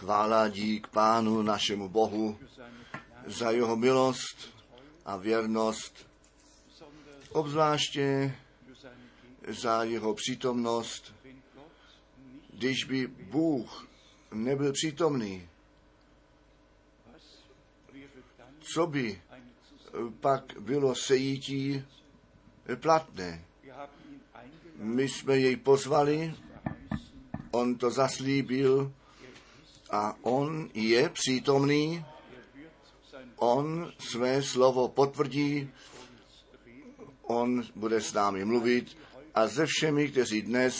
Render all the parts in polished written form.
Chvála dík Pánu našemu Bohu za jeho milost a věrnost, obzvláště za jeho přítomnost. Když by Bůh nebyl přítomný, co by pak bylo sejítí platné? My jsme jej pozvali, on to zaslíbil a on je přítomný, on své slovo potvrdí, on bude s námi mluvit a se všemi, kteří dnes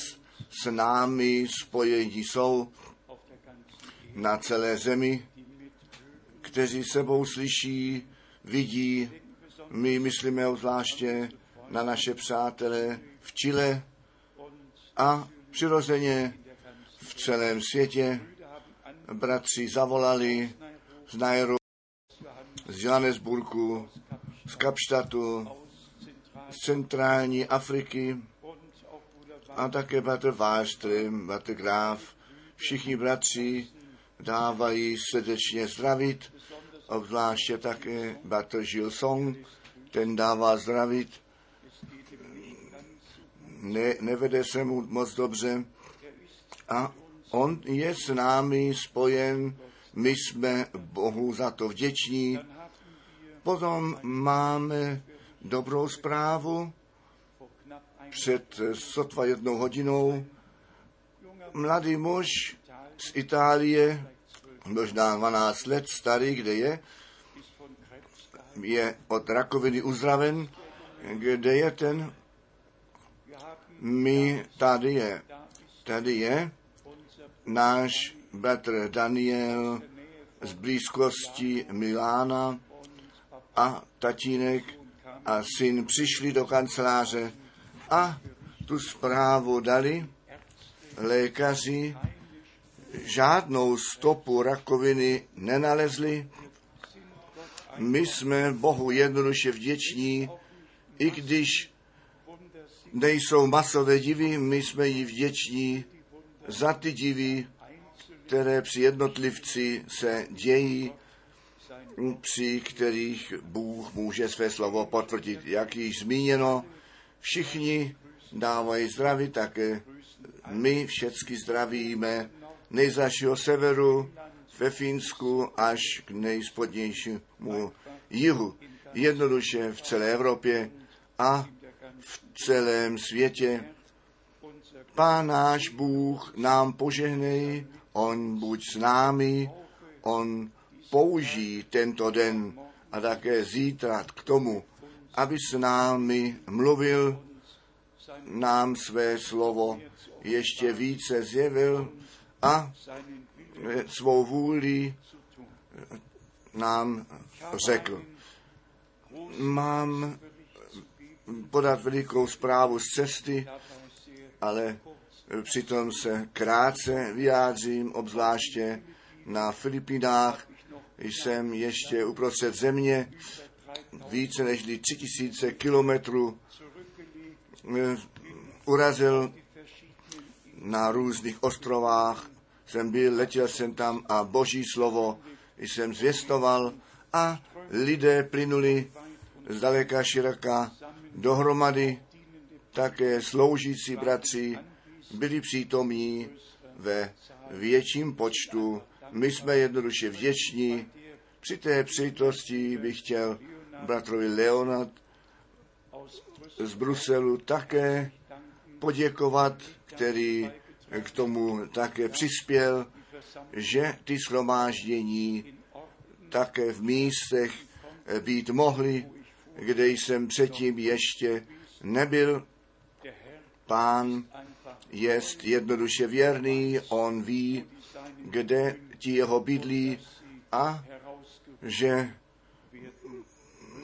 s námi spojení jsou na celé zemi, kteří sebou slyší, vidí. My myslíme obzvláště na naše přátele v Chile a přirozeně v celém světě. Bratři zavolali z Nairobi, z Johannesburgu, z Kapštatu, z centrální Afriky a také bratr Wallström, bratr Graf. Všichni bratři dávají srdečně zdravit, obzvláště také bratr Jilsong, ten dává zdravit. Nevede se mu moc dobře a on je s námi spojen, my jsme Bohu za to vděční. Potom máme dobrou zprávu. Před sotva 1 hodinou mladý muž z Itálie, možná 12 let starý, kde je od rakoviny uzdraven, kde je ten, my tady je náš bratr Daniel z blízkosti Milána a tatínek a syn přišli do kanceláře a tu zprávu dali lékaři, žádnou stopu rakoviny nenalezli. My jsme Bohu jednoduše vděční, i když nejsou masové divy, my jsme jí vděční za ty divy, které při jednotlivci se dějí, při kterých Bůh může své slovo potvrdit. Jak již zmíněno, všichni dávají zdraví, také my všecky zdravíme nejzašího severu ve Finsku až k nejspodnějšímu jihu. Jednoduše v celé Evropě a v celém světě. Pán náš Bůh nám požehnej, on buď s námi, on použijí tento den a také zítra k tomu, aby s námi mluvil, nám své slovo ještě více zjevil a svou vůli nám řekl. Mám podat velikou zprávu z cesty, ale přitom se krátce vyjádřím, obzvláště na Filipínách. Jsem ještě uprostřed země, více než 3000 kilometrů urazil na různých ostrovách. Jsem byl, letěl jsem tam a Boží slovo jsem zvěstoval a lidé plynuli zdaleka široka dohromady. Také sloužící bratři byli přítomní ve větším počtu. My jsme jednoduše vděční. Při té příležitosti bych chtěl bratrovi Leonard z Bruselu také poděkovat, který k tomu také přispěl, že ty shromáždění také v místech být mohly, kde jsem předtím ještě nebyl. Pán jest jednoduše věrný, on ví, kde ti jeho bydlí a že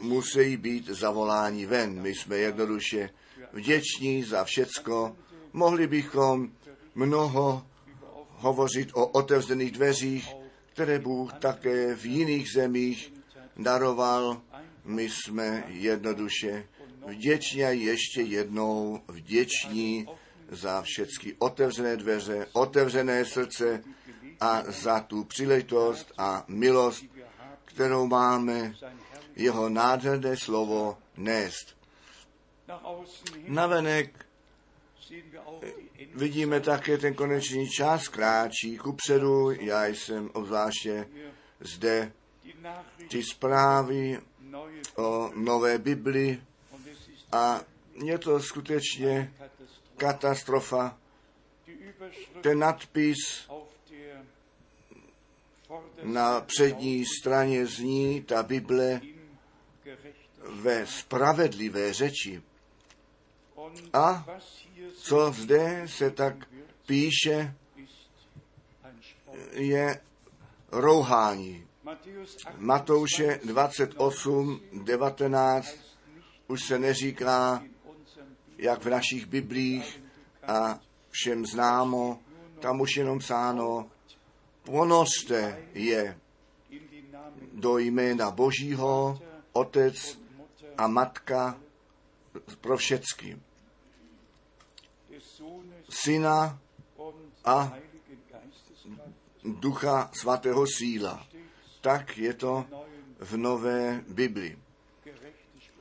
musí být zavoláni ven. My jsme jednoduše vděční za všecko. Mohli bychom mnoho hovořit o otevřených dveřích, které Bůh také v jiných zemích daroval. My jsme jednoduše vděční a ještě jednou vděční za všechny otevřené dveře, otevřené srdce a za tu příležitost a milost, kterou máme jeho nádherné slovo nést. Navenek vidíme také ten konečný čas, kráčí kupředu. Já jsem obzvláště zde ty zprávy o nové Bibli a je to skutečně katastrofa. Ten nadpis na přední straně zní ta Bible ve spravedlivé řeči. A co zde se tak píše, je rouhání. Matouše 28, 19 už se neříká, jak v našich biblích a všem známo, tam už jenom psáno, ponořte je do jména Božího, otec a matka pro všecky, syna a ducha svatého síla. Tak je to v nové Bibli.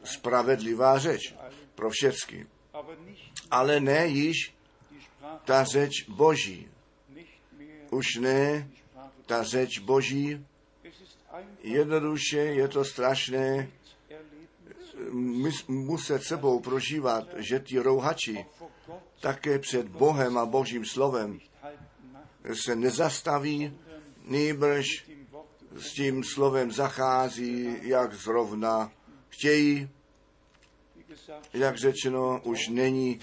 Spravedlivá řeč pro všecky. Ale ne již ta řeč Boží. Už ne ta řeč Boží. Jednoduše je to strašné muset sebou prožívat, že ti rouhači také před Bohem a Božím slovem se nezastaví, nýbrž s tím slovem zachází, jak zrovna chtějí. Jak řečeno, už není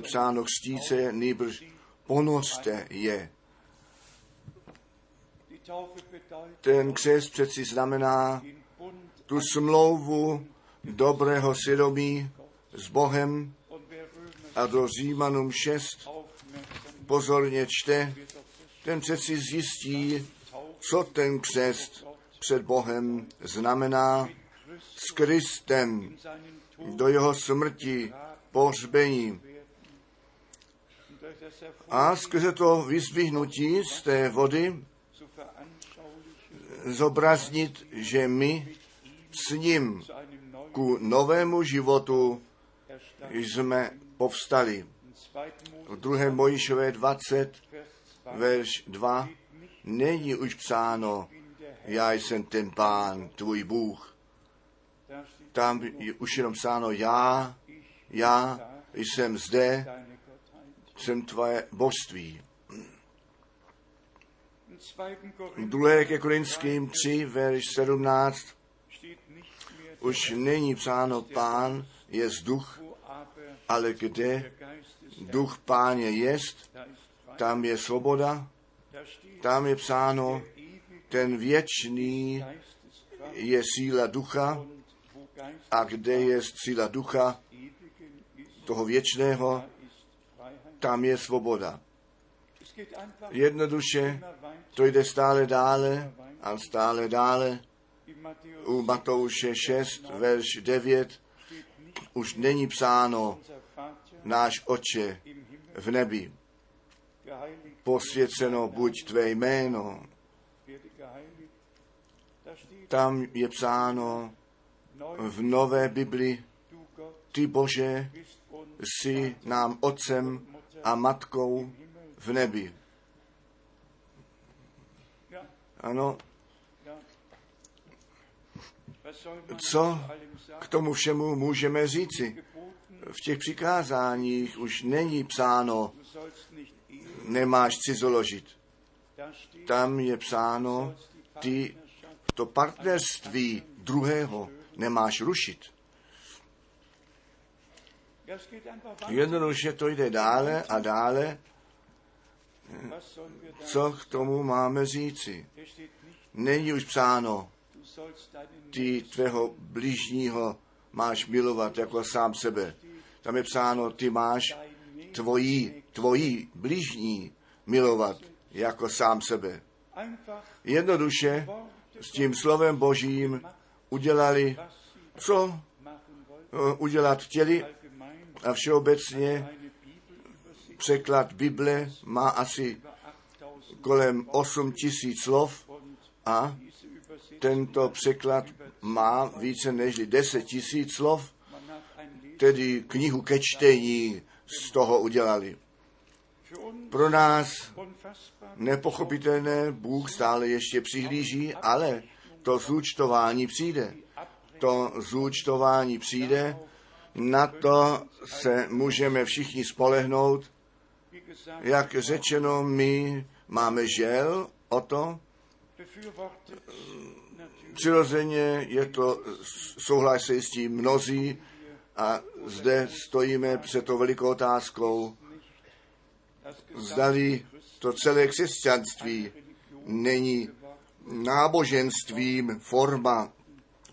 psáno křtíce, nýbrž ponořte je. Ten křest přeci znamená tu smlouvu dobrého svědomí s Bohem a do Římanům 6 pozorně čte, ten přeci zjistí, co ten křest před Bohem znamená s Kristem do jeho smrti, pohřbení. A skrze to vyzvihnutí z té vody zobraznit, že my s ním ku novému životu jsme povstali. V 2. Mojžíšové 20, verš 2, není už psáno, já jsem ten Pán, tvůj Bůh. Tam je už jenom psáno, já jsem zde, jsem tvoje božství. V 2. ke Korinským 3, verš 17, už není psáno, Pán je duch, ale kde duch Páně jest, tam je svoboda, tam je psáno, ten věčný je síla ducha a kde je síla ducha toho věčného, tam je svoboda. Jednoduše to jde stále dále a stále dále. U Matouše 6, verš 9 už není psáno náš Otče v nebi. Posvěceno buď tvé jméno. Tam je psáno v nové Bibli, ty Bože, jsi nám otcem a matkou v nebi. Ano. Co k tomu všemu můžeme říci? V těch přikázáních už není psáno, nemáš cizoložit. Tam je psáno, ty to partnerství druhého nemáš rušit. Jednoduše to jde dále a dále. Co k tomu máme říci? Není už psáno, ty tvého bližního máš milovat jako sám sebe. Tam je psáno, ty máš tvojí bližní milovat jako sám sebe. Jednoduše s tím slovem Božím udělali, co udělat chtěli a všeobecně překlad Bible má asi kolem 8 000 slov a tento překlad má více než 10 000 slov, tedy knihu ke čtení z toho udělali. Pro nás nepochopitelné, Bůh stále ještě přihlíží, ale to zúčtování přijde. To zúčtování přijde, na to se můžeme všichni spolehnout. Jak řečeno, my máme žel o to. Přirozeně je to, souhlasí s tím mnozí a zde stojíme před tou velikou otázkou, zdali to celé křesťanství není náboženstvím forma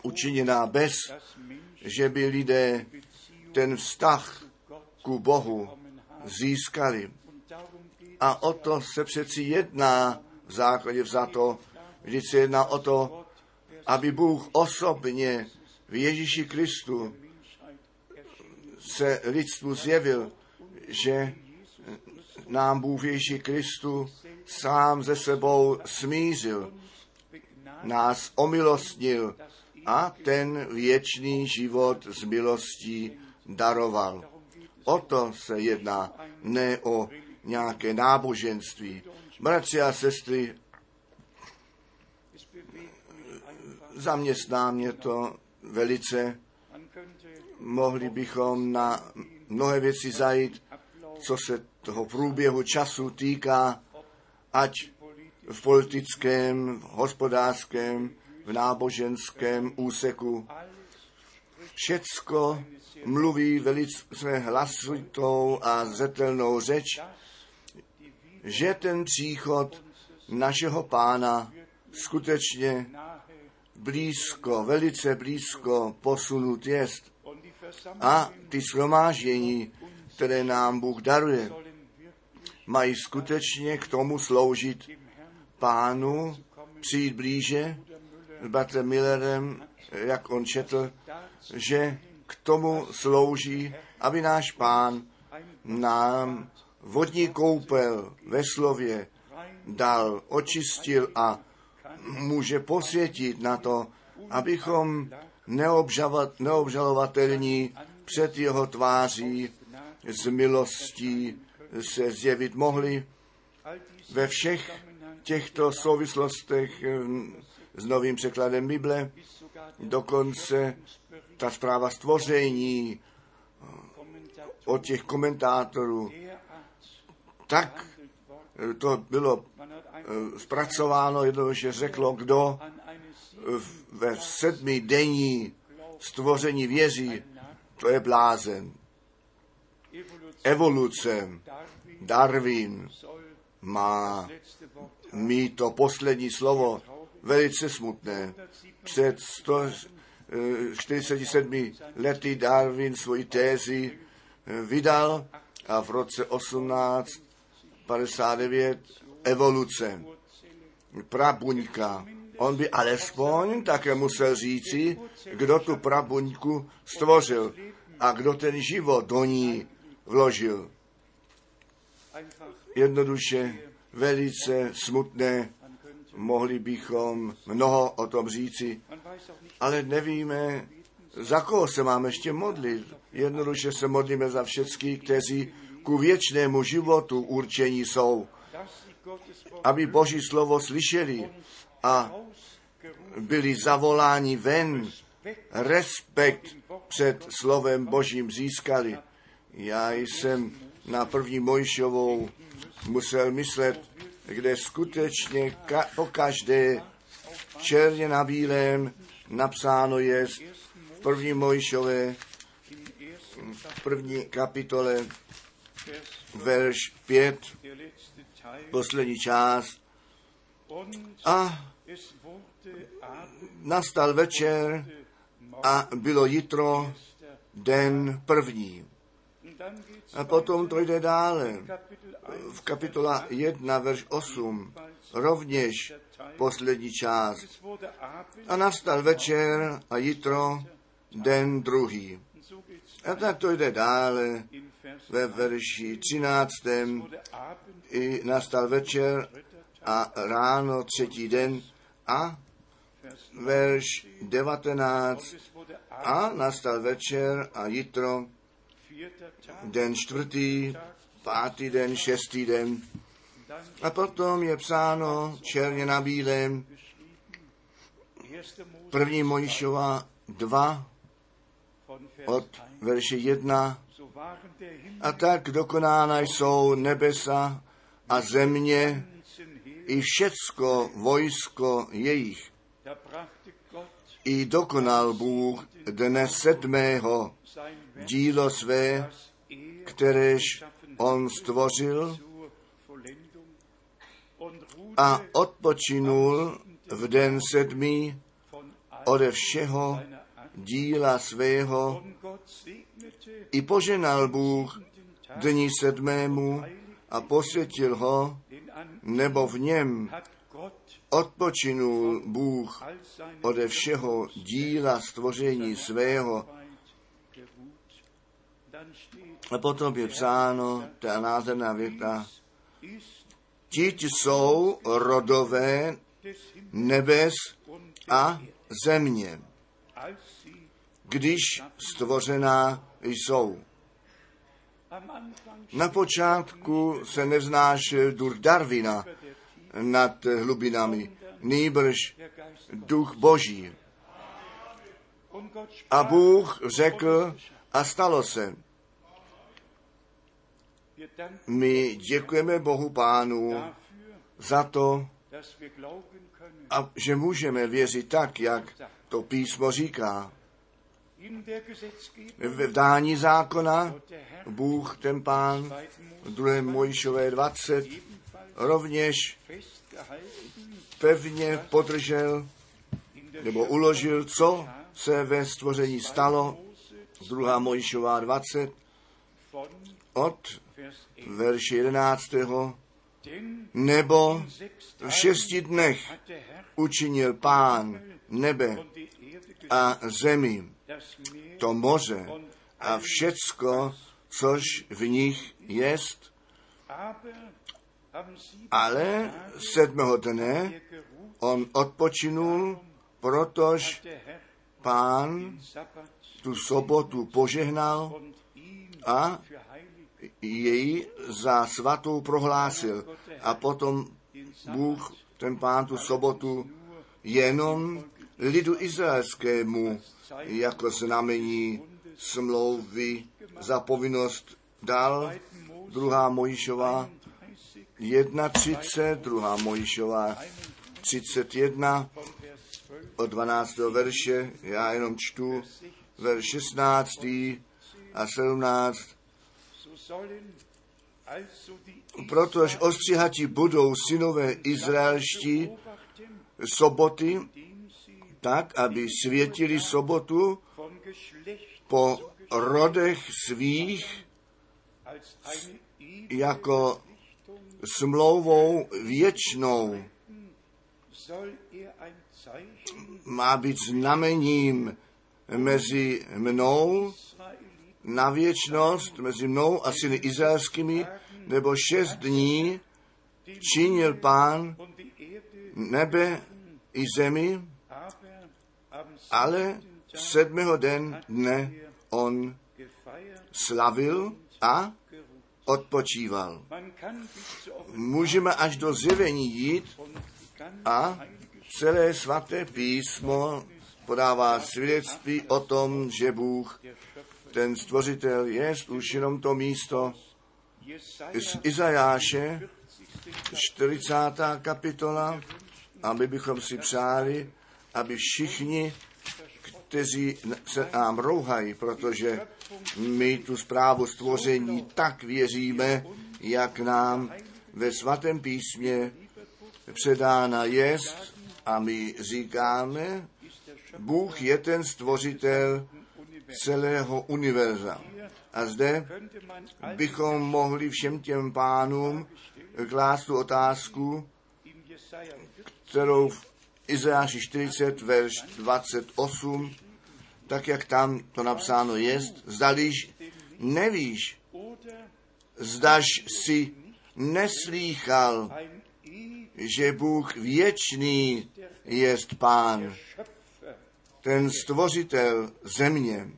učiněná bez, že by lidé ten vztah ku Bohu získali. A o to se přeci jedná v základě vzato, vždyť se jedná o to, aby Bůh osobně v Ježíši Kristu se lidstvu zjevil, že nám Bůh Ježíši Kristu sám ze sebou smířil, nás omilostnil a ten věčný život z milostí daroval. O to se jedná, ne o nějaké náboženství. Bratři a sestry, zaměstná mě to velice. Mohli bychom na mnohé věci zajít, co se toho průběhu času týká, ať v politickém, v hospodářském, v náboženském úseku. Všecko mluví velice hlasitou a zřetelnou řeč, že ten příchod našeho Pána skutečně blízko, velice blízko posunut jest. A ty shromáždění, které nám Bůh daruje, mají skutečně k tomu sloužit Pánu, přijít blíže. S bratrem Millerem, jak on četl, že k tomu slouží, aby náš Pán nám vodní koupel ve slově dal, očistil a může posvětit na to, abychom neobžalovatelní před jeho tváří z milostí se zjevit mohli. Ve všech těchto souvislostech s novým překladem Bible, dokonce ta zpráva stvoření od těch komentátorů, tak to bylo zpracováno, jednoduše řeklo, kdo ve 7. denní stvoření věří, to je blázen. Evoluce, Darwin má mít to poslední slovo, velice smutné. Před 147 lety Darwin svoji tézi vydal a v roce 1859 evoluce, prabuňka. On by alespoň také musel říci, kdo tu prabuňku stvořil a kdo ten život do ní vložil. Jednoduše velice smutné, mohli bychom mnoho o tom říci, ale nevíme, za koho se máme ještě modlit. Jednoduše se modlíme za všechny, kteří ku věčnému životu určení jsou, aby Boží slovo slyšeli a byli zavoláni ven, respekt před slovem Božím získali. Já jsem na první Mojžíšovou musel myslet, kde skutečně pokaždé černě na bílém napsáno je v první Mojžíšové, v první kapitole, verš 5, poslední část. A nastal večer a bylo jitro, den první. A potom to jde dále. V kapitola 1, verš 8, rovněž poslední část. A nastal večer a jitro, den druhý. A tak to jde dále ve verši 13. I nastal večer a ráno třetí den a verš 19 a nastal večer a jitro den čtvrtý, pátý den, šestý den. A potom je psáno černě na bílém, první Mojžíšova 2 od verše 1. A tak dokonána jsou nebesa a země i všecko vojsko jejich. I dokonal Bůh dne 7. dílo své, kteréž on stvořil, a odpočinul v den 7. ode všeho díla svého. I poženal Bůh dní 7. a posvětil ho, nebo v něm odpočinul Bůh ode všeho díla stvoření svého. A potom je psáno, ta nádherná věta, ti jsou rodové nebes a země, když stvořená jsou. Na počátku se nevznášel duch Darwina nad hlubinami, nýbrž duch Boží. A Bůh řekl a stalo se. My děkujeme Bohu Pánu za to, a že můžeme věřit tak, jak to písmo říká. V dání zákona Bůh, ten Pán, v 2. Mojžíšové 20, rovněž pevně podržel nebo uložil, co se ve stvoření stalo, 2. Mojžíšová 20, od verše 11. Nebo v 6 dnech učinil Pán nebe a zemi, to moře a všecko, což v nich jest, ale 7. dne on odpočinul, protože Pán tu sobotu požehnal a jej za svatou prohlásil. A potom Bůh, ten Pán, tu sobotu jenom lidu izraelskému jako znamení smlouvy za povinnost dal. 2. Mojžíšova 1.30, 2. Mojžíšova 31 od 12. verše, já jenom čtu verš 16. a 17. Protože ostříhati budou synové izraelští soboty, tak, aby světili sobotu po rodech svých jako smlouvou věčnou. Má být znamením mezi mnou na věčnost, mezi mnou a syny izraelskými, nebo 6 dní činil Pán nebe i zemi, ale 7. dne on slavil a odpočíval. Můžeme až do Zjevení jít a celé svaté písmo podává svědectví o tom, že Bůh, ten stvořitel, jest. Už jenom to místo z Izajáše, 40. kapitola, aby bychom si přáli, aby všichni, kteří se nám rouhají, protože my tu zprávu stvoření tak věříme, jak nám ve svatém písmě předána jest, a my říkáme, Bůh je ten stvořitel celého univerza. A zde bychom mohli všem těm pánům klást tu otázku, kterou v Izajáši 40, verš 28, tak jak tam to napsáno jest, zdališ nevíš, zdaš si neslýchal, že Bůh věčný jest Pán, ten stvořitel země,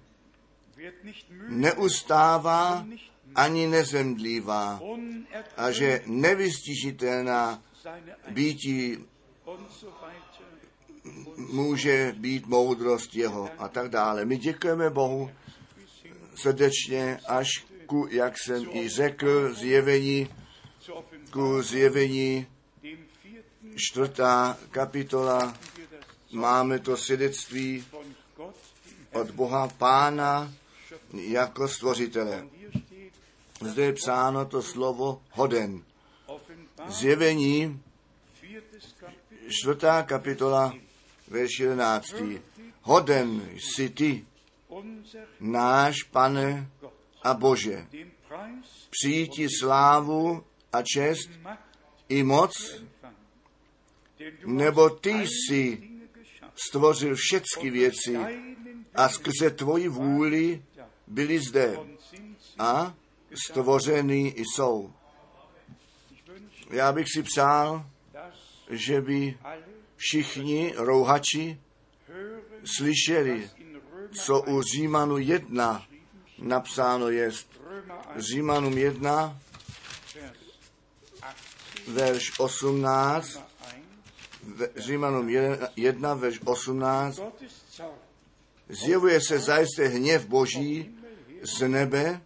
neustává ani nezemdlívá a že nevystižitelná býtí může být moudrost jeho a tak dále. My děkujeme Bohu srdečně až ku, jak jsem i řekl, zjevení 4. kapitola, máme to svědectví od Boha Pána jako stvořitele. Zde je psáno to slovo hoden. Zjevení 4. kapitola, verš 11. Hoden jsi ty, náš Pane a Bože, přijdi slávu a čest i moc, nebo ty jsi stvořil všechny věci a skrze tvoji vůli byli zde a stvořený jsou. Já bych si přál, že by všichni rouhači slyšeli, co u Římanů 1 napsáno jest. Římanům 1, verš 18, Římanům 1, verš 18, zjevuje se zajisté hněv Boží z nebe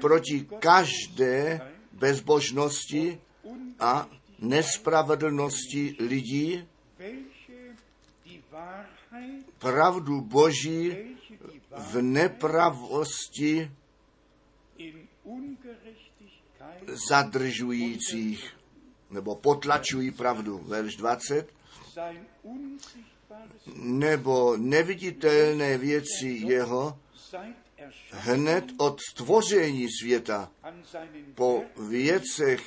proti každé bezbožnosti a nespravedlnosti lidí, pravdu Boží v nepravosti zadržujících, nebo potlačují pravdu. Verš 20. Nebo neviditelné věci jeho hned od stvoření světa po věcech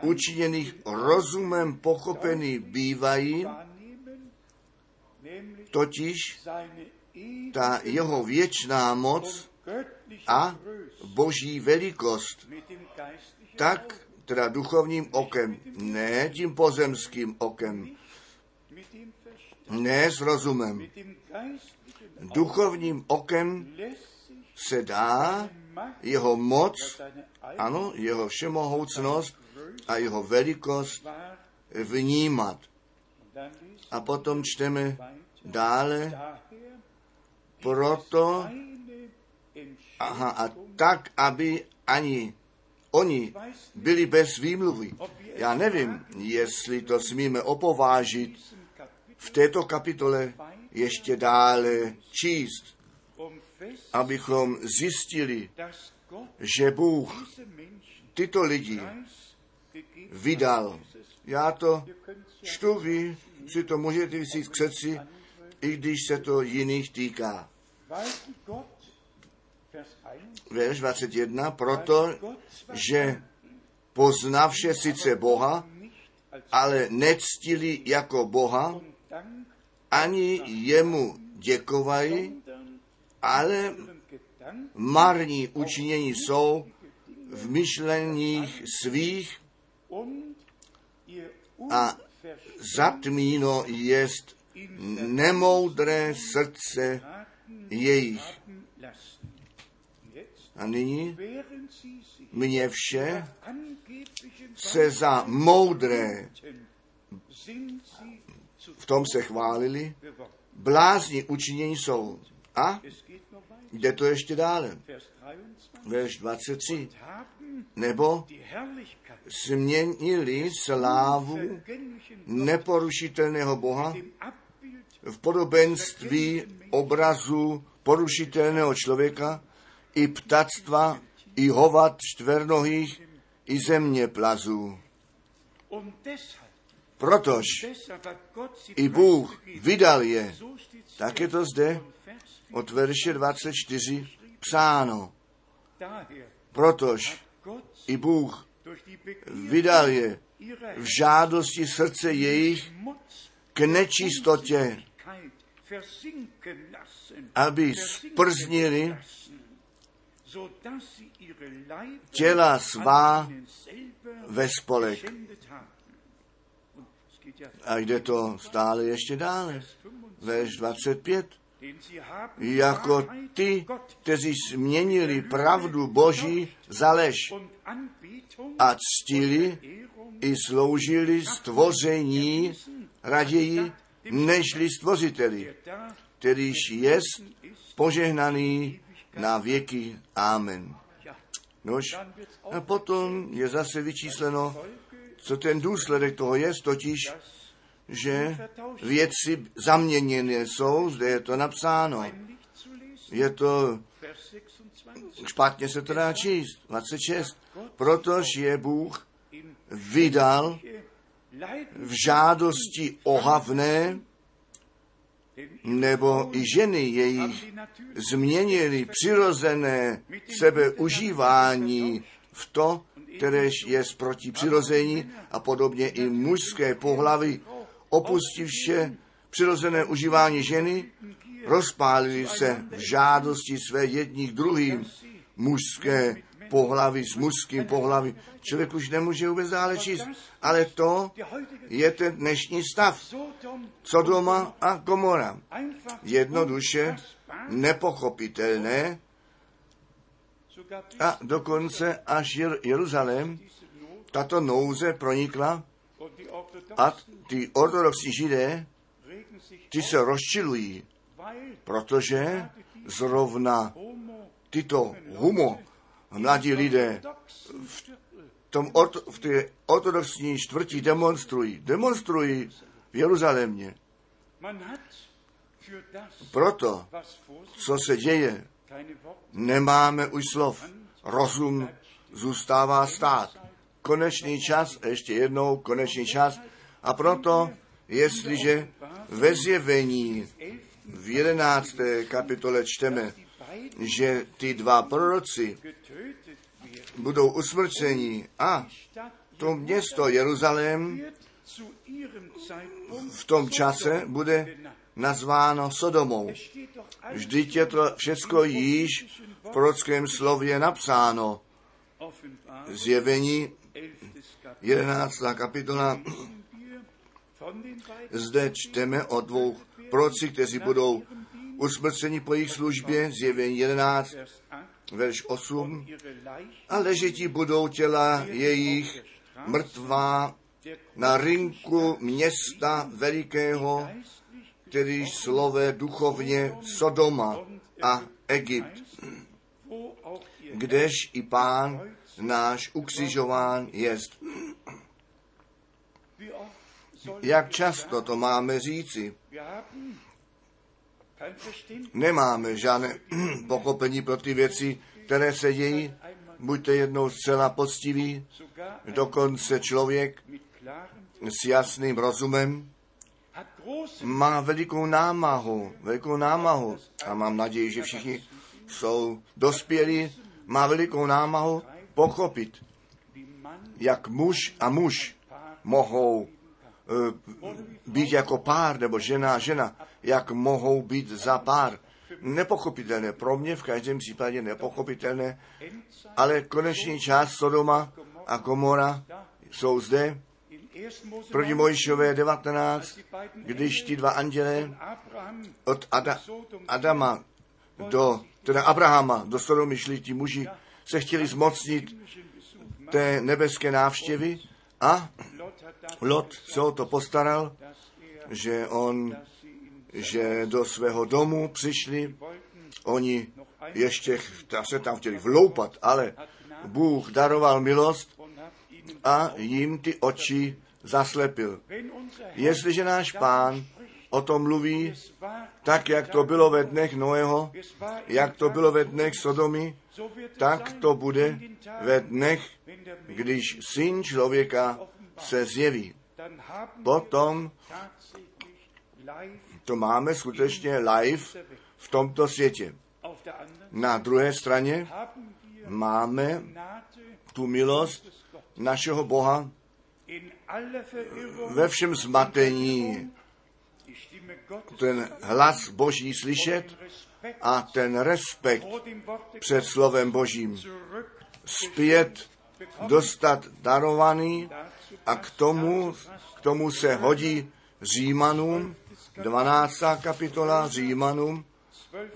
učiněných rozumem pochopený bývají, totiž ta jeho věčná moc a boží velikost, tak teda duchovním okem, ne tím pozemským okem, ne s rozumem. Duchovním okem se dá jeho moc, ano, jeho všemohoucnost a jeho velikost vnímat. A potom čteme dále, proto, a tak, aby ani oni byli bez výmluvy. Já nevím, jestli to smíme opovážit v této kapitole ještě dále číst, abychom zjistili, že Bůh tyto lidi vydal. Já to čtu, vy si to můžete vzít k srdci, i když se to jiných týká. Verš 21, proto, že poznavše sice Boha, ale nectili jako Boha, ani jemu děkovají, ale marní učinění jsou v myšleních svých a zatmíno jest nemoudré srdce jejich. A nyní mě vše se za moudré, v tom se chválili, blázni učinění jsou. A jde to ještě dále. Verš 23. Nebo změnili slávu neporušitelného Boha v podobenství obrazu porušitelného člověka i ptactva, i hovat čtvernohých, i zeměplazů. Protož i Bůh vydal je, tak je to zde od verše 24 psáno. Protož i Bůh vydal je v žádosti srdce jejich k nečistotě, aby sprznili těla svá ve spolek. A jde to stále ještě dále. Verš 25. Jako ty, kteří změnili pravdu Boží za lež a ctili i sloužili stvoření raději nežli stvořiteli, kterýž jest požehnaný na věky. Amen. Nož, a potom je zase vyčísleno, co ten důsledek toho je, totiž, že věci zaměněné jsou, zde je to napsáno. Je to, špatně se to dá číst, 26. Protože je Bůh vydal v žádosti ohavné, nebo i ženy jejich změnily přirozené sebeužívání v to, kteréž je proti přirození, a podobně i mužské pohlaví, opustivše přirozené užívání ženy, rozpálili se v žádosti své jedních druhým, mužské pohlaví s mužským pohlaví. Člověk už nemůže vůbec dále číst, ale to je ten dnešní stav. Sodoma a Gomora. Jednoduše nepochopitelné, a dokonce až Jeruzalém tato nouze pronikla a ty ortodoxní Židé, ty se rozčilují, protože zrovna tyto mladí lidé v té ortodoxní čtvrti demonstrují v Jeruzalémě. Proto, co se děje, nemáme už slov. Rozum zůstává stát. Konečný čas, ještě jednou konečný čas. A proto, jestliže ve Zjevení v 11. kapitole čteme, že ty dva proroci budou usmrceni a to město Jeruzalém v tom čase bude nazváno Sodomou. Vždyť je to všecko již v prorockém slově napsáno. Zjevení 11. kapitola. Zde čteme o dvou prorocích, kteří budou usmrceni po jejich službě, Zjevení 11, verš 8, a ležití budou těla jejich mrtvá na rynku města velikého, který slove duchovně Sodoma a Egypt, kdež i Pán náš ukřižován jest. Jak často to máme říci? Nemáme žádné pochopení pro ty věci, které se dějí. Buďte jednou zcela poctiví, dokonce člověk s jasným rozumem má velikou námahu, a mám naději, že všichni jsou dospělí, má velikou námahu pochopit, jak muž a muž mohou být jako pár, nebo žena a žena, jak mohou být za pár. Nepochopitelné, pro mě v každém případě nepochopitelné, ale konečný část Sodoma a Gomora jsou zde. První Mojžíšové 19, když ti dva andělé od Abrahama do Sodomy šli, ti muži se chtěli zmocnit té nebeské návštěvy a Lot se o to postaral, že do svého domu přišli. Oni ještě se tam chtěli vloupat, ale Bůh daroval milost a jim ty oči zaslepil. Jestliže náš Pán o tom mluví, tak jak to bylo ve dnech Noého, jak to bylo ve dnech Sodomy, tak to bude ve dnech, když Syn člověka se zjeví. Potom to máme skutečně live v tomto světě. Na druhé straně máme tu milost našeho Boha ve všem zmatení. Ten hlas Boží slyšet a ten respekt před slovem Božím. Zpět dostat darovaný A k tomu se hodí Římanům, 12. kapitola, Římanům,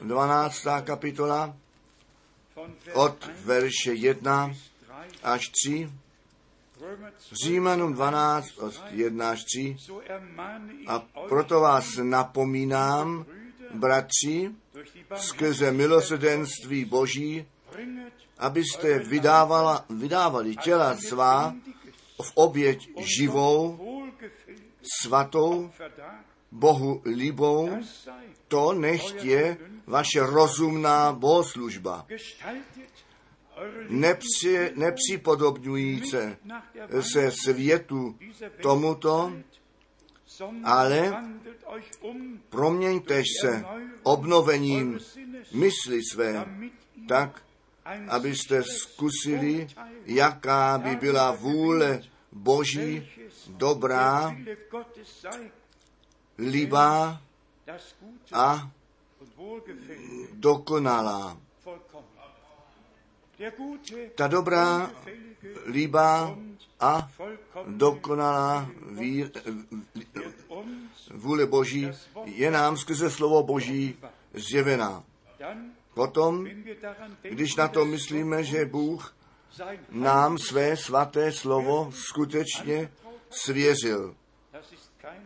12. kapitola, od verše 1 až 3, Římanům 12, od 1 až 3. A proto vás napomínám, bratři, skrze milosrdenství Boží, abyste vydávali těla svá v oběť živou, svatou, Bohu libou, to nechť je vaše rozumná bohoslužba, nepřipodobňující se světu tomuto, ale proměňtež se obnovením mysli své, tak, abyste zkusili, jaká by byla vůle Boží, dobrá, libá a dokonalá. Ta dobrá, libá a dokonalá vůle Boží je nám skrze slovo Boží zjevená. Potom, když na to myslíme, že Bůh nám své svaté slovo skutečně svěřil,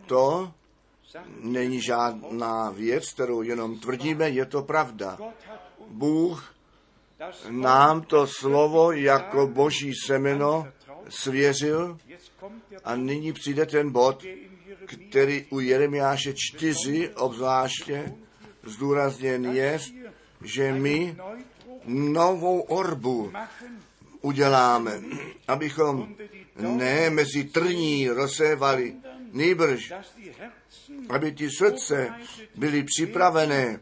to není žádná věc, kterou jenom tvrdíme, je to pravda. Bůh nám to slovo jako Boží semeno svěřil a nyní přijde ten bod, který u Jeremiáše 4 obzvláště zdůrazněn je, že my novou orbu uděláme, abychom ne mezi trní rozsévali, nýbrž, aby ty srdce byly připravené,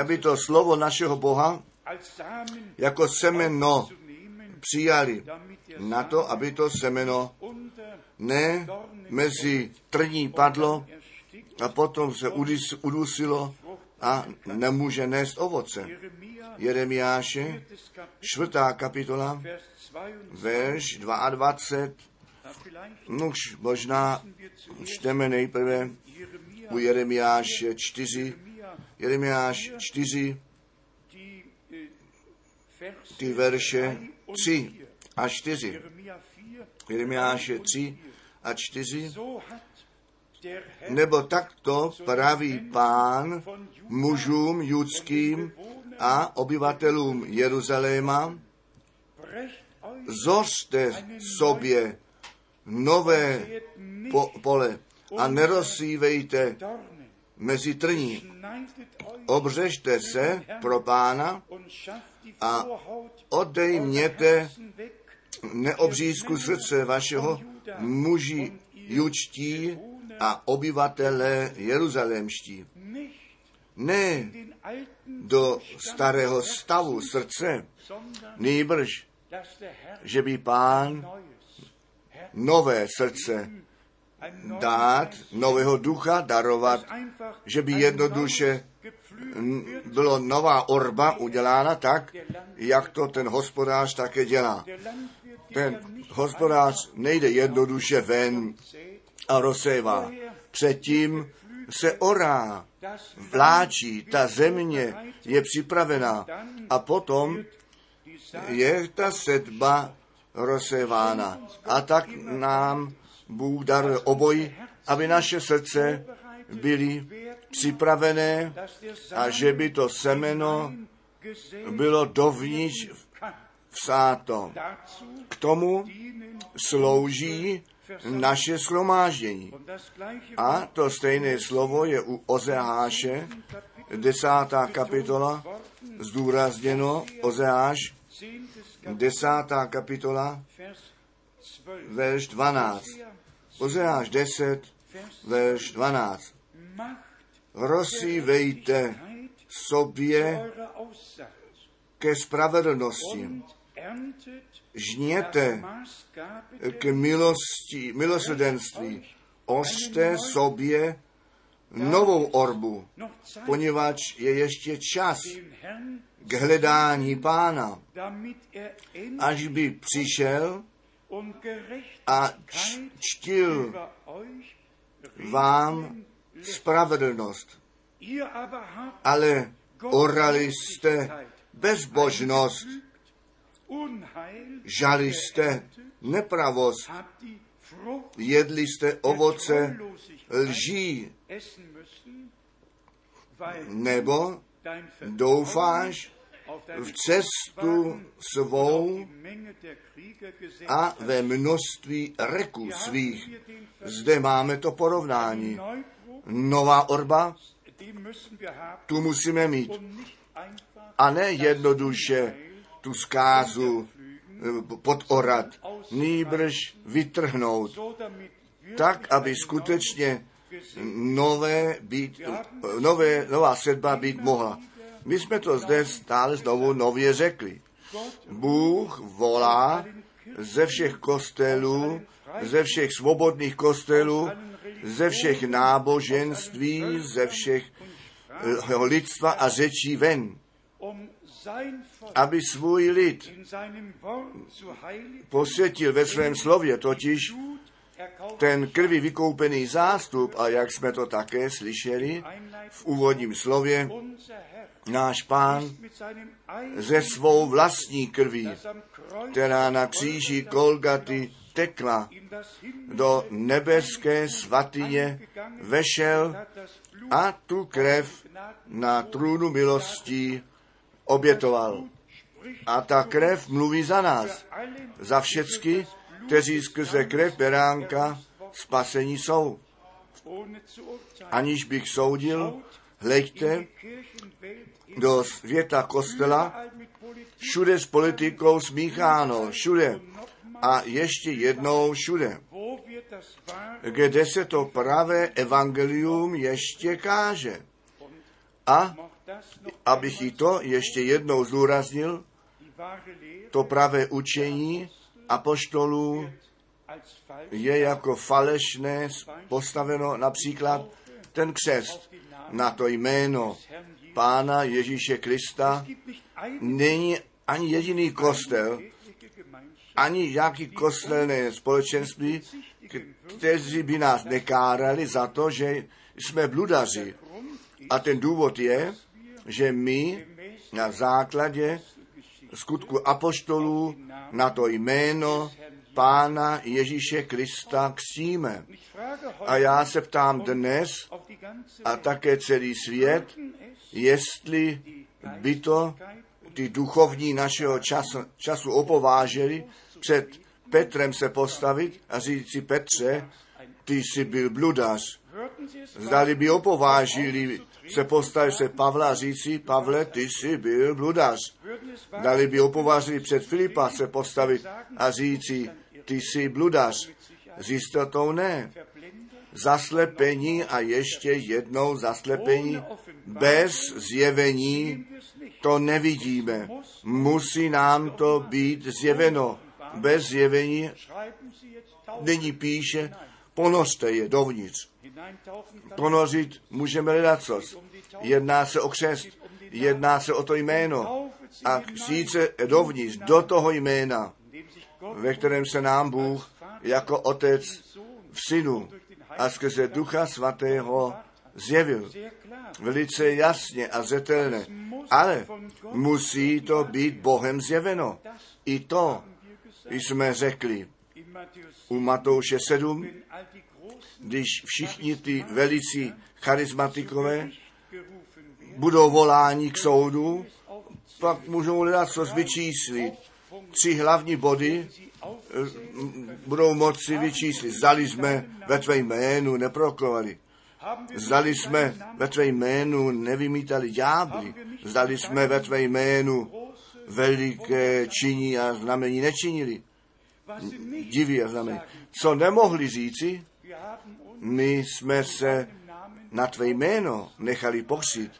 aby to slovo našeho Boha jako semeno přijali na to, aby to semeno ne mezi trní padlo a potom se udusilo a nemůže nést ovoce. Jeremiáše, 4. kapitola, verš 22, možná čteme nejprve u Jeremiáše 4, Jeremiáš 4, ty verše 3 a 4. Jeremiáše 3 a 4. Nebo takto praví Pán mužům judským a obyvatelům Jeruzaléma, zořte sobě nové pole a nerozsívejte mezi trní. Obřežte se pro Pána a odejměte neobřízku srdce vašeho, muži judští a obyvatelé jeruzalémští. Ne do starého stavu srdce, nýbrž, že by Pán nové srdce dát, nového ducha darovat, že by jednoduše bylo nová orba udělána tak, jak to ten hospodář také dělá. Ten hospodář nejde jednoduše ven a rozsévá. Předtím se orá, vláčí, ta země je připravená a potom je ta sedba rozsévána. A tak nám Bůh daruje obojí, aby naše srdce byly připravené a že by to semeno bylo dovnitř vsáto. K tomu slouží naše shromáždění. A to stejné slovo je u Ozeáše, 10. kapitola, zdůrazněno, Ozeáš, 10. kapitola, verš 12. Ozeáš 10, verš 12. Rozsívejte sobě ke spravedlnosti, žněte k milosti, milosrdenství, ořte sobě novou orbu, poněvadž je ještě čas k hledání Pána, až by přišel a čtil vám spravedlnost, ale orali jste bezbožnost, žali jste nepravost, jedli jste ovoce lží, nebo doufáš v cestu svou a ve množství reků svých. Zde máme to porovnání. Nová orba, tu musíme mít. A ne jednoduše tu zkázu podorat, nýbrž vytrhnout, tak, aby skutečně nová sedba být mohla. My jsme to zde stále znovu nově řekli. Bůh volá ze všech kostelů, ze všech svobodných kostelů, ze všech náboženství, ze všech lidstva a řečí ven, aby svůj lid posvětil ve svém slově, totiž ten krví vykoupený zástup, a jak jsme to také slyšeli v úvodním slově, náš Pán ze svou vlastní krví, která na kříži Golgaty tekla do nebeské svatyně, vešel a tu krev na trůnu milostí obětoval. A ta krev mluví za nás, za všecky, kteří skrze krev beránka spasení jsou. Aniž bych soudil, hleďte do světa kostela, všude s politikou smícháno, všude a ještě jednou všude, kde se to pravé evangelium ještě káže. A abych i to ještě jednou zdůraznil, to pravé učení apoštolů je jako falešné postaveno například ten křest na to jméno Pána Ježíše Krista. Není ani jediný kostel, ani jaký kostelné společenství, kteří by nás nekárali za to, že jsme bludaři. A ten důvod je, že my na základě skutku apoštolů na to jméno Pána Ježíše Krista křtíme. A já se ptám dnes a také celý svět, jestli by to ty duchovní našeho času opováželi před Petrem se postavit a říct si: Petře, ty jsi byl bludař. Zdali by opovážili se postavit se Pavla a říct si: Pavle, ty jsi byl bludař. Zdali by opovážili před Filipa se postavit a říct si: ty jsi bludař. S jistotou ne. Zaslepení a ještě jednou zaslepení, bez zjevení to nevidíme. Musí nám to být zjeveno. Bez zjevení nyní píše, ponořte je dovnitř. Ponořit můžeme ledacos. Jedná se o křest, jedná se o to jméno. A sice dovnitř, do toho jména, ve kterém se nám Bůh jako Otec v Synu a skrze Ducha Svatého zjevil. Velice jasně a zřetelně. Ale musí to být Bohem zjeveno. I to jsme řekli u Matouše 7, když všichni ty velicí charismatikové budou voláni k soudu, pak můžou hledat co vyčíslit. 3 hlavní body budou moci vyčíslit. Zdali jsme ve tvé jménu neproklovali. Zdali jsme ve tvé jménu nevymítali ďábly. Zdali jsme ve tvé jménu veliké činí a znamení nečinili. Diví a znamení. Co nemohli říci, my jsme se na tvé jméno nechali pokřít.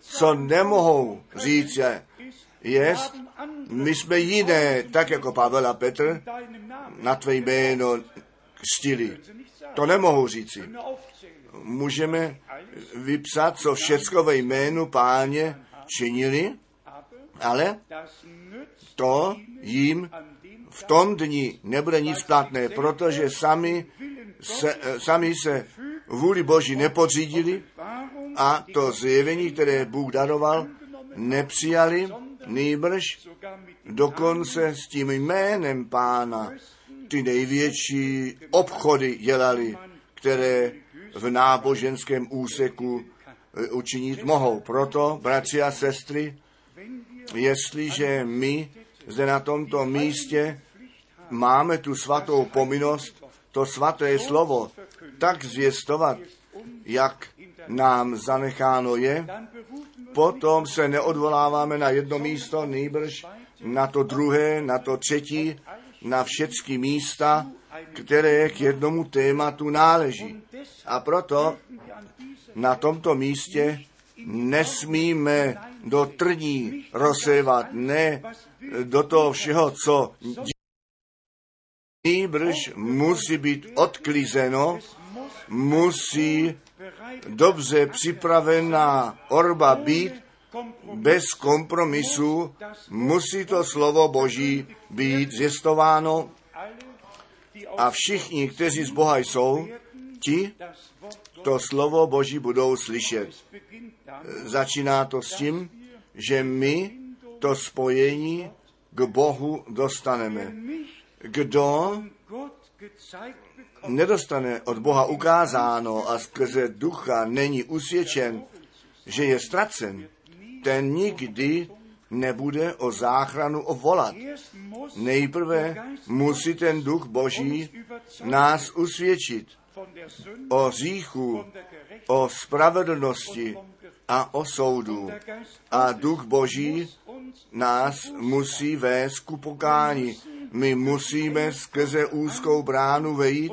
Co nemohou říct jest, my jsme jiné, tak jako Pavel a Petr, na tvé jméno křtili. To nemohu říci. Můžeme vypsat, co všecko ve jménu Páně činili, ale to jim v tom dni nebude nic platné, protože sami se vůli Boží nepodřídili a to zjevení, které Bůh daroval, nepřijali, nýbrž dokonce s tím jménem Pána ty největší obchody dělali, které v náboženském úseku učinit mohou. Proto, bratři a sestry, jestliže my zde na tomto místě máme tu svatou povinnost, to svaté slovo tak zvěstovat, jak nám zanecháno je, potom se neodvoláváme na jedno místo, nýbrž na to druhé, na to třetí, na všechny místa, které k jednomu tématu náleží. A proto na tomto místě nesmíme do trní rozsévat, ne do toho všeho, co nýbrž musí být odklizeno, musí dobře připravená orba být, bez kompromisu musí to slovo Boží být zjistováno a všichni, kteří z Boha jsou, ti to slovo Boží budou slyšet. Začíná to s tím, že my to spojení k Bohu dostaneme. Kdo nedostane od Boha ukázáno a skrze ducha není usvědčen, že je ztracen, ten nikdy nebude o záchranu volat. Nejprve musí ten duch Boží nás usvědčit o hříchu, o spravedlnosti a o soudu. A duch Boží nás musí vést ku pokání. My musíme skrze úzkou bránu vejít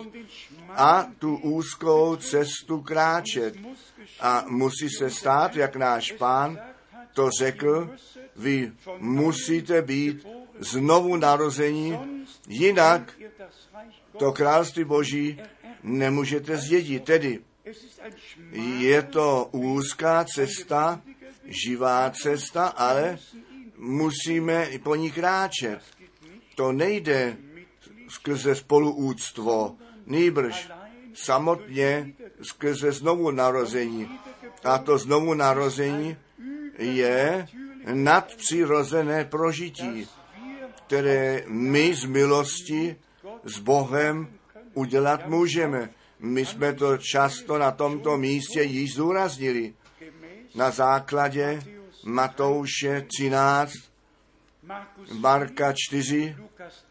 a tu úzkou cestu kráčet. A musí se stát, jak náš Pán to řekl, vy musíte být znovu narození, jinak to království Boží nemůžete zdědit. Tedy je to úzká cesta, živá cesta, ale musíme po ní kráčet. To nejde skrze spoluúctvo, nýbrž samotně skrze znovu narození. A to znovu narození je nadpřirozené prožití, které my z milosti s Bohem udělat můžeme. My jsme to často na tomto místě již zdůraznili. Na základě Matouše 13, Marka 4,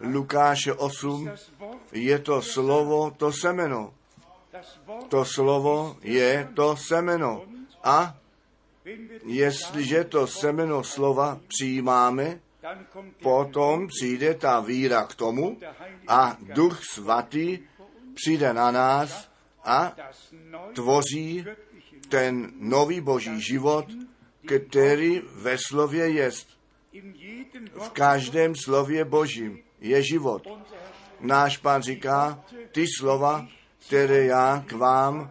Lukáše 8, je to slovo, to semeno. To slovo je to semeno. A jestliže to semeno slova přijímáme, potom přijde ta víra k tomu a Duch Svatý přijde na nás a tvoří ten nový Boží život, který ve slově jest. V každém slově Božím je život. Náš Pán říká, ty slova, které já k vám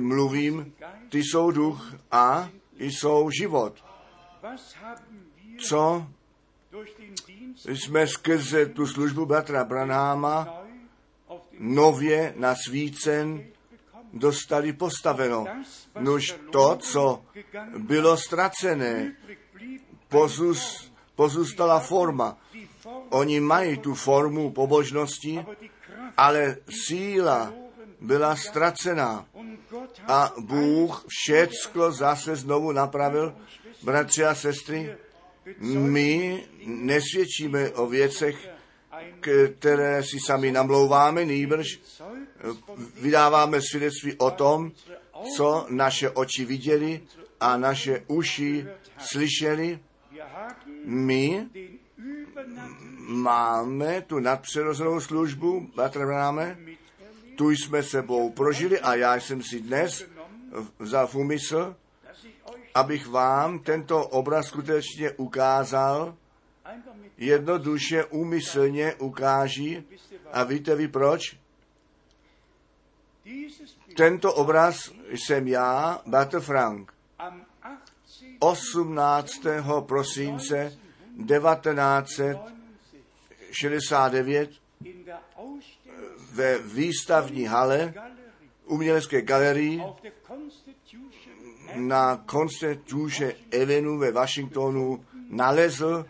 mluvím, ty jsou duch a jsou život. Co jsme skrze tu službu bratra Branhama nově nasvícen dostali postaveno. Nuž to, co bylo ztracené, pozůstala forma. Oni mají tu formu pobožnosti, ale síla byla ztracená. A Bůh všecko zase znovu napravil. Bratři a sestry, my nesvědčíme o věcech, které si sami namlouváme, nýbrž vydáváme svědectví o tom, co naše oči viděli a naše uši slyšeli. My máme tu nadpřirozenou službu, tu jsme sebou prožili a já jsem si dnes vzal v úmysl, abych vám tento obraz skutečně ukázal, jednoduše úmyslně ukáží a víte vy proč? Tento obraz jsem já, Bratr Frank. 18. prosince 1969 ve výstavní hale umělecké galerii na Constitution Avenue ve Washingtonu nalezl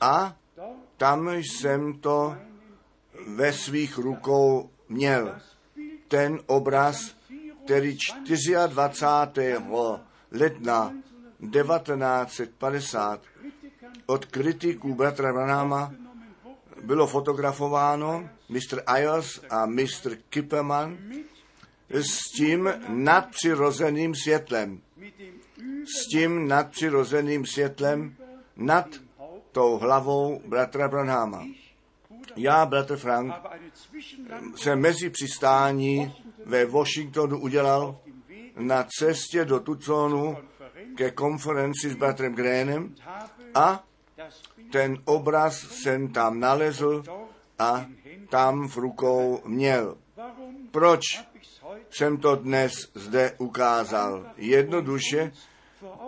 a tam jsem to ve svých rukou měl. Ten obraz, který 24. ledna 1950 od kritiků bratra Branhama bylo fotografováno Mr. Ayers a Mr. Kipperman s tím nadpřirozeným světlem. S tím nadpřirozeným světlem nad tou hlavou bratra Branhama. Já, bratr Frank, jsem mezi přistání ve Washingtonu udělal na cestě do Tucsonu ke konferenci s bratrem Grénem a ten obraz jsem tam nalezl a tam v rukou měl. Proč jsem to dnes zde ukázal? Jednoduše,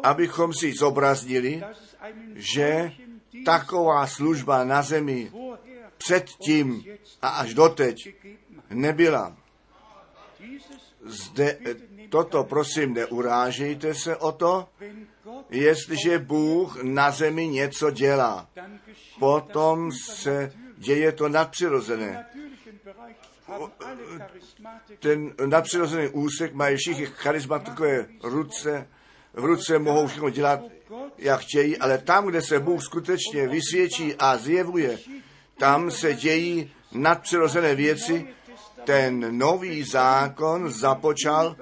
abychom si zobraznili, že taková služba na zemi předtím a až doteď nebyla. Zde, toto prosím, neurážejte se o to, jestliže Bůh na zemi něco dělá. Potom se děje to nadpřirozené. Ten nadpřirozený úsek mají všichni charismatikové ruce, v ruce mohou všechno dělat, jak chtějí, ale tam, kde se Bůh skutečně vysvědčí a zjevuje, tam se dějí nadpřirozené věci. Ten nový zákon započal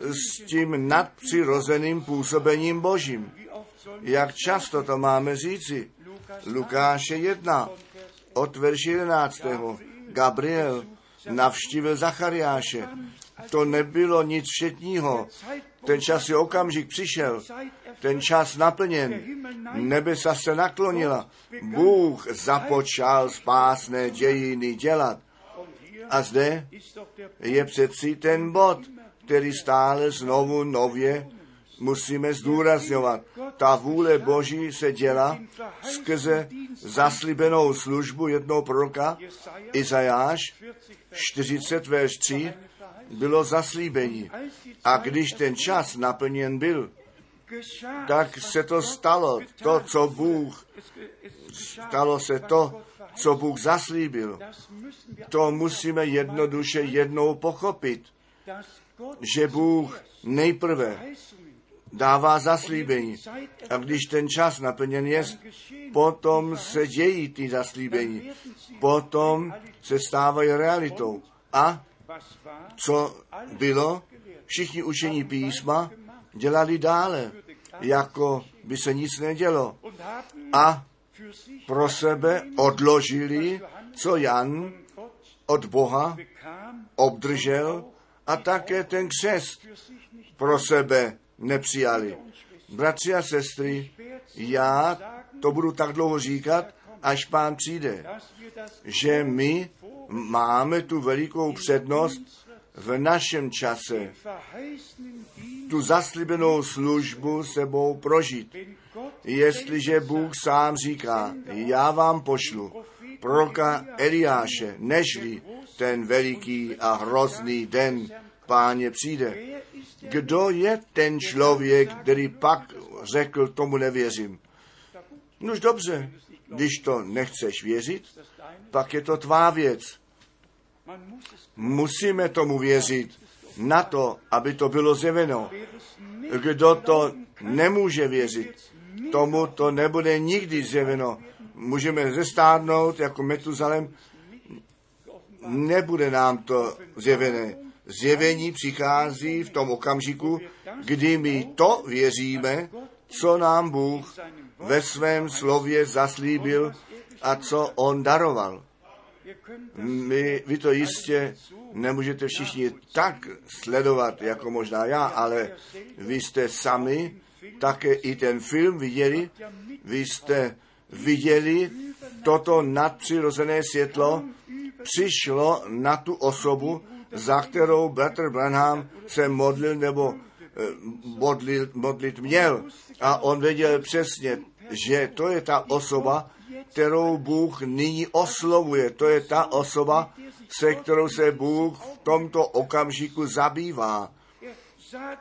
s tím nadpřirozeným působením Božím. Jak často to máme říci? Lukáše 1, od verše 11. Gabriel navštívil Zachariáše. To nebylo nic všetního. Ten čas je okamžik přišel. Ten čas naplněn. Nebesa se naklonila. Bůh započal spásné dějiny dělat. A zde je přeci ten bod, který stále znovu nově musíme zdůrazňovat. Ta vůle Boží se dělá skrze zaslíbenou službu jednoho proroka. Izajáš 40 verš 3 bylo zaslíbení. A když ten čas naplněn byl, tak se to stalo. Stalo se to, co Bůh zaslíbil. To musíme jednoduše jednou pochopit, že Bůh nejprve dává zaslíbení. A když ten čas naplněn jest, potom se dějí ty zaslíbení. Potom se stávají realitou. A co bylo? Všichni učení písma dělali dále, jako by se nic nedělo. A pro sebe odložili, co Jan od Boha obdržel a také ten křest pro sebe nepřijali. Bratři a sestry, já to budu tak dlouho říkat, až Pán přijde, že my máme tu velikou přednost v našem čase, tu zaslíbenou službu sebou prožít. Jestliže Bůh sám říká, já vám pošlu proroka Eliáše, nežli ten veliký a hrozný den Páně přijde. Kdo je ten člověk, který pak řekl, tomu nevěřím? Nuž dobře, když to nechceš věřit, pak je to tvá věc. Musíme tomu věřit na to, aby to bylo zjeveno. Kdo to nemůže věřit, tomu to nebude nikdy zjeveno. Můžeme zestárnout jako Metuzalem, nebude nám to zjevené. Zjevení přichází v tom okamžiku, kdy my to věříme, co nám Bůh ve svém slově zaslíbil a co on daroval. Vy to jistě nemůžete všichni tak sledovat, jako možná já, ale vy jste sami také i ten film viděli, vy jste viděli toto nadpřirozené světlo, přišlo na tu osobu, za kterou bratr Branham se modlil nebo modlit měl. A on věděl přesně, že to je ta osoba, kterou Bůh nyní oslovuje. To je ta osoba, se kterou se Bůh v tomto okamžiku zabývá.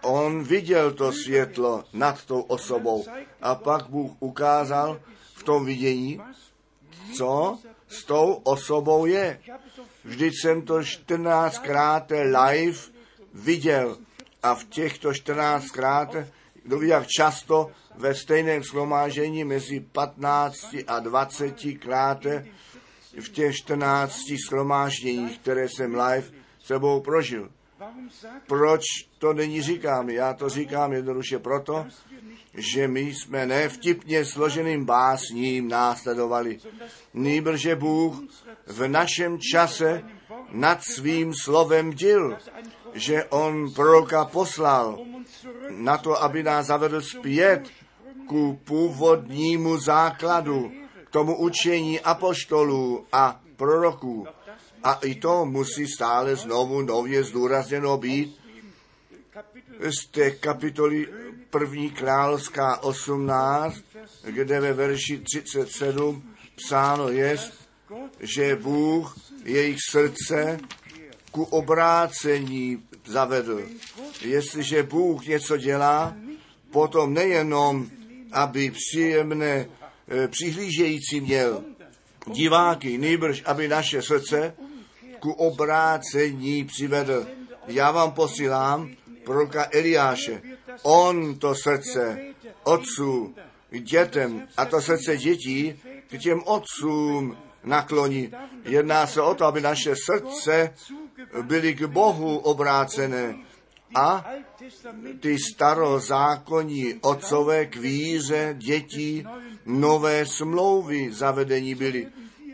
On viděl to světlo nad tou osobou a pak Bůh ukázal v tom vidění, co s tou osobou je. Vždyť jsem to 14krát live viděl a v těchto 14krát, jak často ve stejném shromážení mezi 15 a 20krát v těch 14 shromážděních, které jsem live sebou prožil. Proč to není říkám? Já to říkám jednoduše proto, že my jsme nevtipně složeným básním následovali. Nýbrže Bůh v našem čase nad svým slovem dil, že on proroka poslal na to, aby nás zavedl zpět ku původnímu základu, k tomu učení apoštolů a proroků. A i to musí stále znovu nově zdůrazněno být. Z té kapitoly 1. Královská 18, kde ve verši 37 psáno jest, že Bůh jejich srdce ku obrácení zavedl. Jestliže Bůh něco dělá, potom nejenom, aby příjemné přihlížející měl diváky, nýbrž, aby naše srdce ku obrácení přivedl. Já vám posílám proroka Eliáše. On to srdce otců k dětem a to srdce dětí k těm otcům nakloní. Jedná se o to, aby naše srdce byly k Bohu obrácené a ty starozákonní otcové k víře dětí nové smlouvy zavedení byly.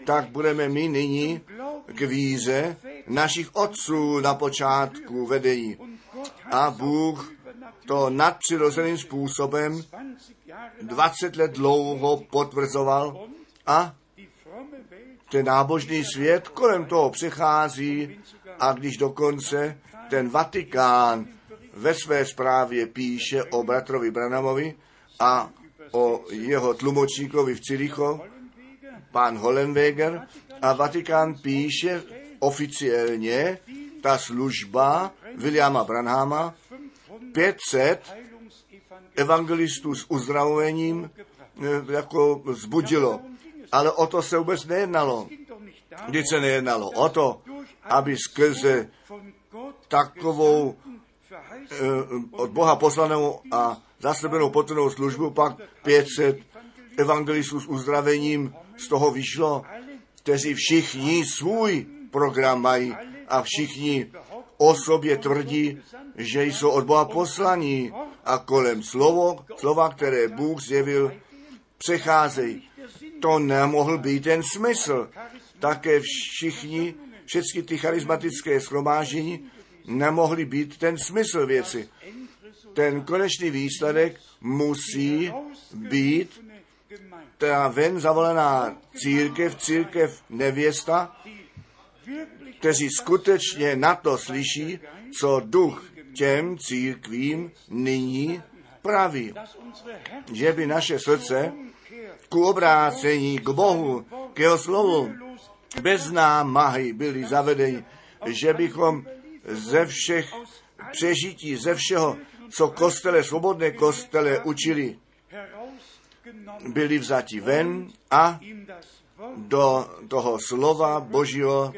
Tak budeme my nyní k víře našich otců na počátku vedení. A Bůh to nadpřirozeným způsobem 20 let dlouho potvrzoval a ten nábožný svět kolem toho přechází a když dokonce ten Vatikán ve své zprávě píše o bratrovi Branhamovi a o jeho tlumočníkovi v Cirichu, pan Hollenweger, a Vatikán píše oficiálně ta služba Williama Branhama 500 evangelistů s uzdravením jako zbudilo. Ale o to se vůbec nejednalo. Vždyť se nejednalo o to, aby skrze takovou od Boha poslanou a zaslebenou potřebnou službu pak 500 evangelistů s uzdravením z toho vyšlo, kteří všichni svůj program mají a všichni o sobě tvrdí, že jsou od Boha poslaní a kolem slova, které Bůh zjevil, přecházejí. To nemohl být ten smysl. Také všechny ty charismatické shromáždění nemohly být ten smysl věci. Ten konečný výsledek musí být ta ven zavolená církev nevěsta, kteří skutečně na to slyší, co duch těm církvím nyní praví. Že by naše srdce ku obrácení, k Bohu, k jeho slovu, bez námahy byli zavedeni, že bychom ze všech přežití, ze všeho, co svobodné kostele učili, byli vzati ven a do toho slova Božího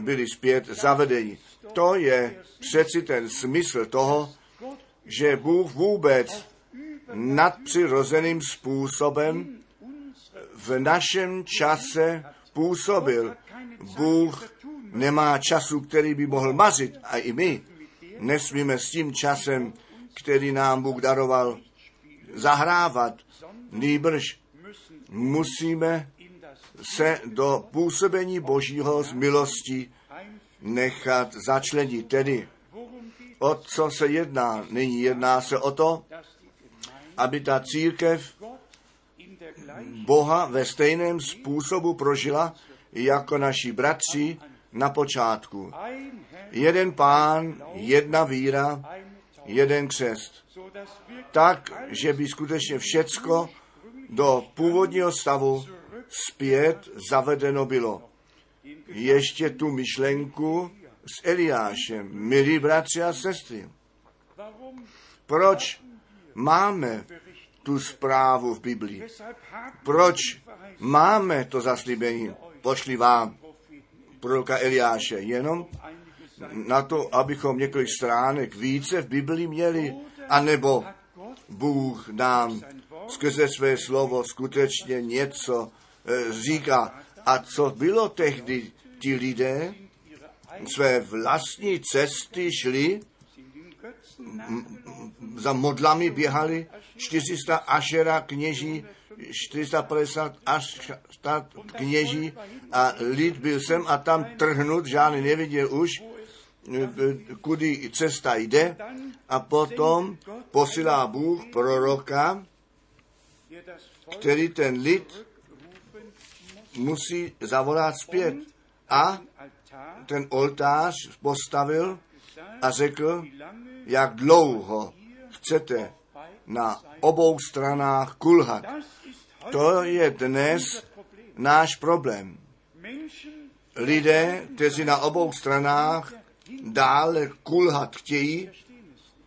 byli zpět zavedeni. To je přeci ten smysl toho, že Bůh vůbec nadpřirozeným způsobem v našem čase působil. Bůh nemá času, který by mohl mařit a i my nesmíme s tím časem, který nám Bůh daroval, zahrávat. Nýbrž musíme se do působení Božího z milosti nechat začlenit. Tedy o co se jedná? Nyní jedná se o to, aby ta církev Boha ve stejném způsobu prožila jako naši bratři na počátku. Jeden Pán, jedna víra, jeden křest. Tak, že by skutečně všecko do původního stavu zpět zavedeno bylo. Ještě tu myšlenku s Eliášem, milí bratři a sestry. Proč máme tu zprávu v Biblii? Proč máme to zaslíbení? Pošli vám proroka Eliáše, jenom na to, abychom několik stránek více v Biblii měli, anebo Bůh nám skrze své slovo skutečně něco říká. A co bylo tehdy? Ti lidé své vlastní cesty šli, za modlami běhali, 400 ašera kněží, 450 ašera kněží a lid byl sem a tam trhnut, žádný neviděl už, kudy cesta jde, a potom posílá Bůh proroka, který ten lid musí zavolat zpět. A ten oltář postavil a řekl, jak dlouho chcete na obou stranách kulhat. To je dnes náš problém. Lidé, kteří na obou stranách dále kulhat chtějí,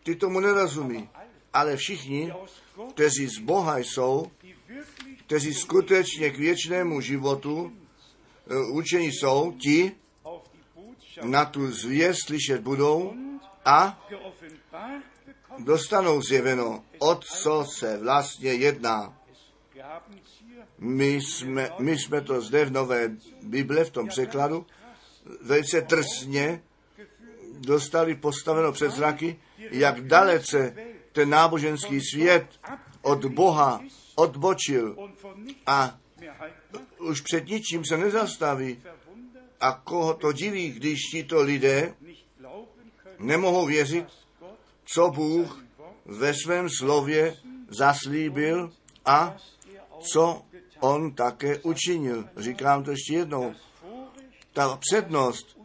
ty tomu nerozumí. Ale všichni, kteří z Boha jsou, kteří skutečně k věčnému životu učení jsou, ti na tu zvěst slyšet budou a dostanou zjeveno, o co se vlastně jedná. My jsme to zde v Nové Bible, v tom překladu, velice drsně dostali postaveno před zraky, jak dalece ten náboženský svět od Boha odbočil a už před ničím se nezastaví. A koho to diví, když tito lidé nemohou věřit, co Bůh ve svém slově zaslíbil a co on také učinil. Říkám to ještě jednou. Ta přednost,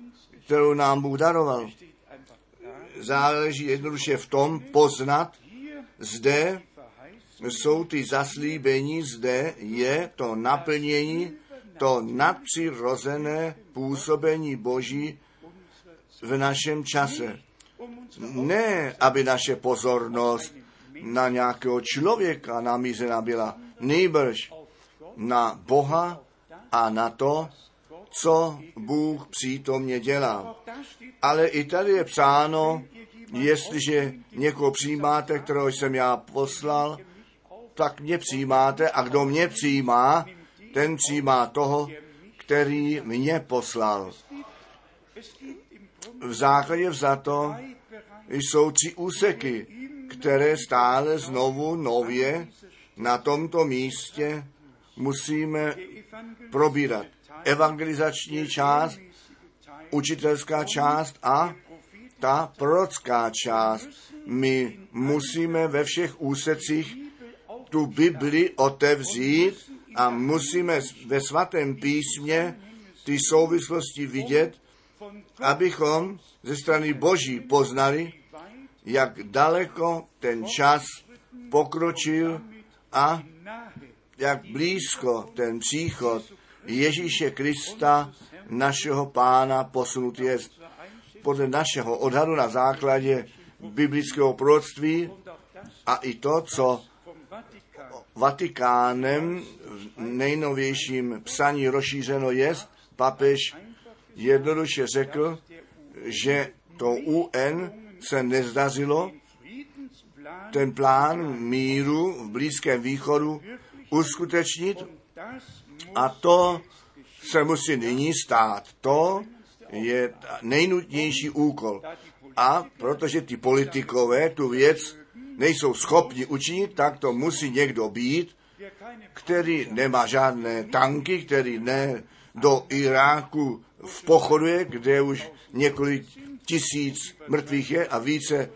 kterou nám Bůh daroval, záleží jednoduše v tom poznat, zde jsou ty zaslíbení, zde je to naplnění, to nadpřirozené působení Boží v našem čase. Ne, aby naše pozornost na nějakého člověka namířena byla, nýbrž na Boha a na to, co Bůh přítomně dělá. Ale i tady je psáno, jestliže někoho přijímáte, kterého jsem já poslal, tak mě přijímáte, a kdo mě přijímá, ten přijímá toho, který mě poslal. V základě vzato jsou tři úseky, které stále znovu nově na tomto místě musíme probírat. Evangelizační část, učitelská část a ta prorocká část. My musíme ve všech úsecích tu Bibli otevřít a musíme ve Svatém písmě ty souvislosti vidět, abychom ze strany Boží poznali, jak daleko ten čas pokročil a jak blízko ten příchod Ježíše Krista, našeho Pána, posunut je. Podle našeho odhadu na základě biblického proroctví a i to, co Vatikánem v nejnovějším psaní rozšířeno jest, papež jednoduše řekl, že to UN se nezdařilo, ten plán míru v Blízkém východu uskutečnit, a to se musí nyní stát. To je nejnutnější úkol. A protože ty politikové tu věc nejsou schopni učinit, tak to musí někdo být, který nemá žádné tanky, který ne do Iráku vpochoduje, kde už několik tisíc mrtvých je a více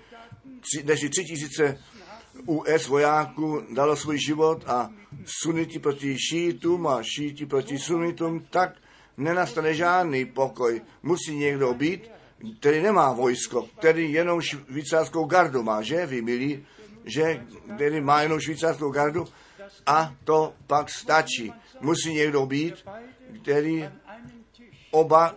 než 3 000 US vojáků dalo svůj život a suniti proti šítům a šíti proti sunitům, tak nenastane žádný pokoj. Musí někdo být, který nemá vojsko, který jenom švýcarskou gardu má, že vy milí, že který má jenom švýcarskou gardu, a to pak stačí. Musí někdo být, který oba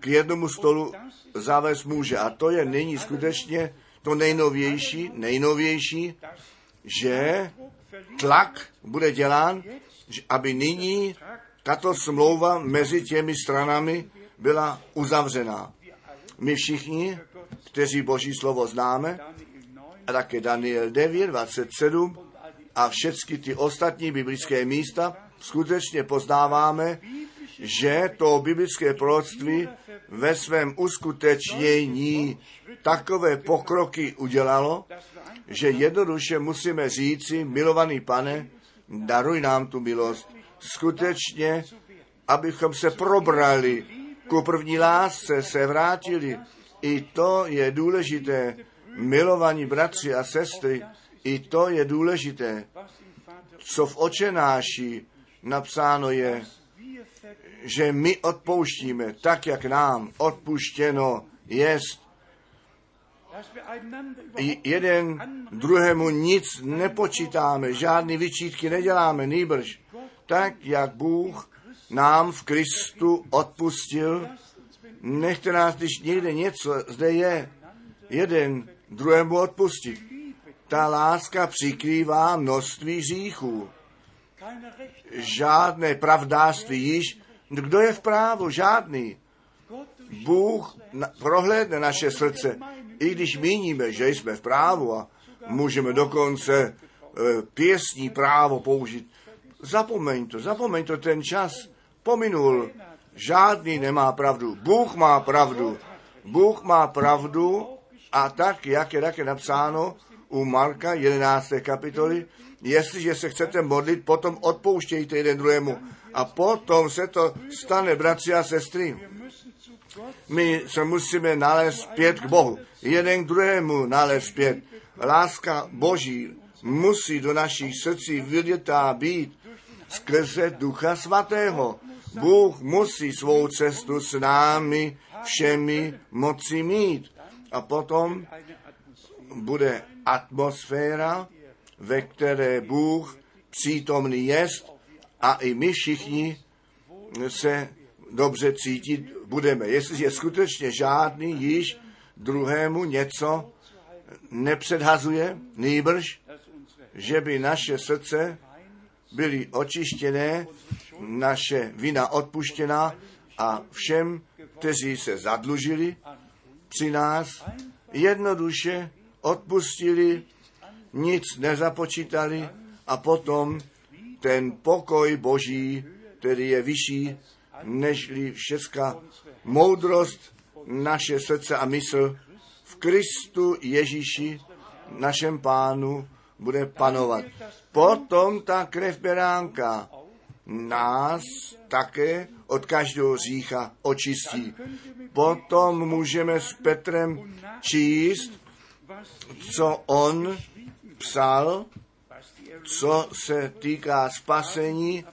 k jednomu stolu zavést může. A to je nyní skutečně to nejnovější, že tlak bude dělán, aby nyní tato smlouva mezi těmi stranami byla uzavřená. My všichni, kteří Boží slovo známe, a také Daniel 9, 27 a všechny ty ostatní biblické místa, skutečně poznáváme, že to biblické proroctví ve svém uskutečnění takové pokroky udělalo, že jednoduše musíme říci, milovaný Pane, daruj nám tu milost, skutečně, abychom se probrali ku první lásce, se vrátili. I to je důležité, milovaní bratři a sestry, i to je důležité, co v Očenáši napsáno je, že my odpouštíme tak, jak nám odpuštěno jest. Jeden druhému nic nepočítáme, žádný vyčítky neděláme, nýbrž. Tak, jak Bůh nám v Kristu odpustil, nechte nás, když někde něco zde je, jeden druhému odpustit. Ta láska přikrývá množství hříchů. Žádné pravdářství již. Kdo je v právu? Žádný. Bůh prohlédne naše srdce. I když míníme, že jsme v právu a můžeme dokonce pěstní právo použít. Zapomeň to, ten čas pominul. Žádný nemá pravdu. Bůh má pravdu a tak, jak je také napsáno u Marka 11. kapitoly, jestliže se chcete modlit, potom odpouštějte jeden druhému. A potom se to stane, bratři a sestry. My se musíme nalézt zpět k Bohu. Jeden k druhému nalézt zpět. Láska Boží musí do našich srdcí vydětá být skrze Ducha Svatého. Bůh musí svou cestu s námi všemi moci mít. A potom bude atmosféra, ve které Bůh přítomný jest a i my všichni se dobře cítit budeme. Jestliže skutečně žádný již druhému něco nepředhazuje, nýbrž, že by naše srdce byly očištěné, naše vina odpuštěná a všem, kteří se zadlužili při nás, jednoduše odpustili, nic nezapočítali a potom ten pokoj Boží, který je vyšší, nežli všecká moudrost naše srdce a mysl v Kristu Ježíši, našem Pánu, bude panovat. Potom ta krev Beránka nás také od každého hřícha očistí. Potom můžeme s Petrem číst, co on psal, co se týká spasení,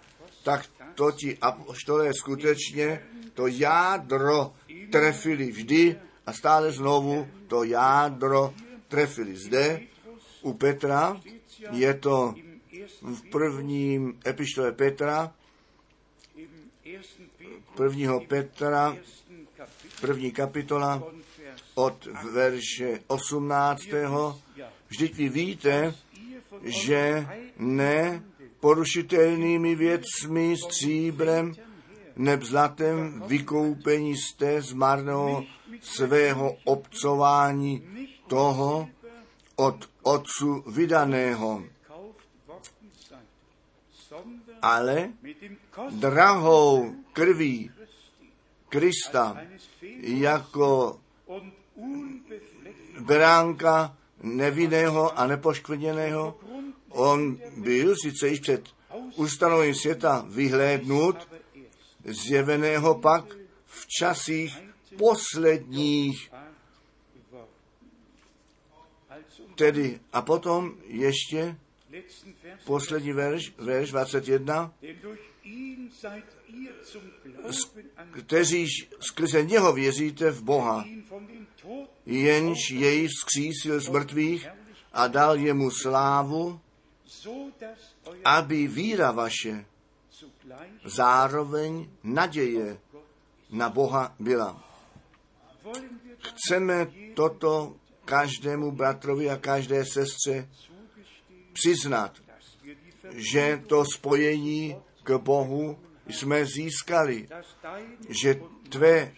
tak to ti apoštolé skutečně to jádro trefili vždy a stále znovu to jádro trefili. Zde u Petra je to v prvním epištole Petra, 1. kapitola od verše 18. Vždyť vy víte, že ne porušitelnými věcmi, stříbrem neb zlatem vykoupení jste z marného svého obcování toho od otcu vydaného, ale drahou krví Krista jako beránka nevinného a nepoškvrněného. On byl sice již před ustanovením světa vyhlédnut, zjeveného pak v časích posledních. Tedy a potom ještě poslední verš 21, kteří skrze něho věříte v Boha, jenž jej vzkřísil z mrtvých a dal jemu slávu, aby víra vaše zároveň naděje na Boha byla. Chceme toto každému bratrovi a každé sestře přiznat, že to spojení k Bohu jsme získali, že tvé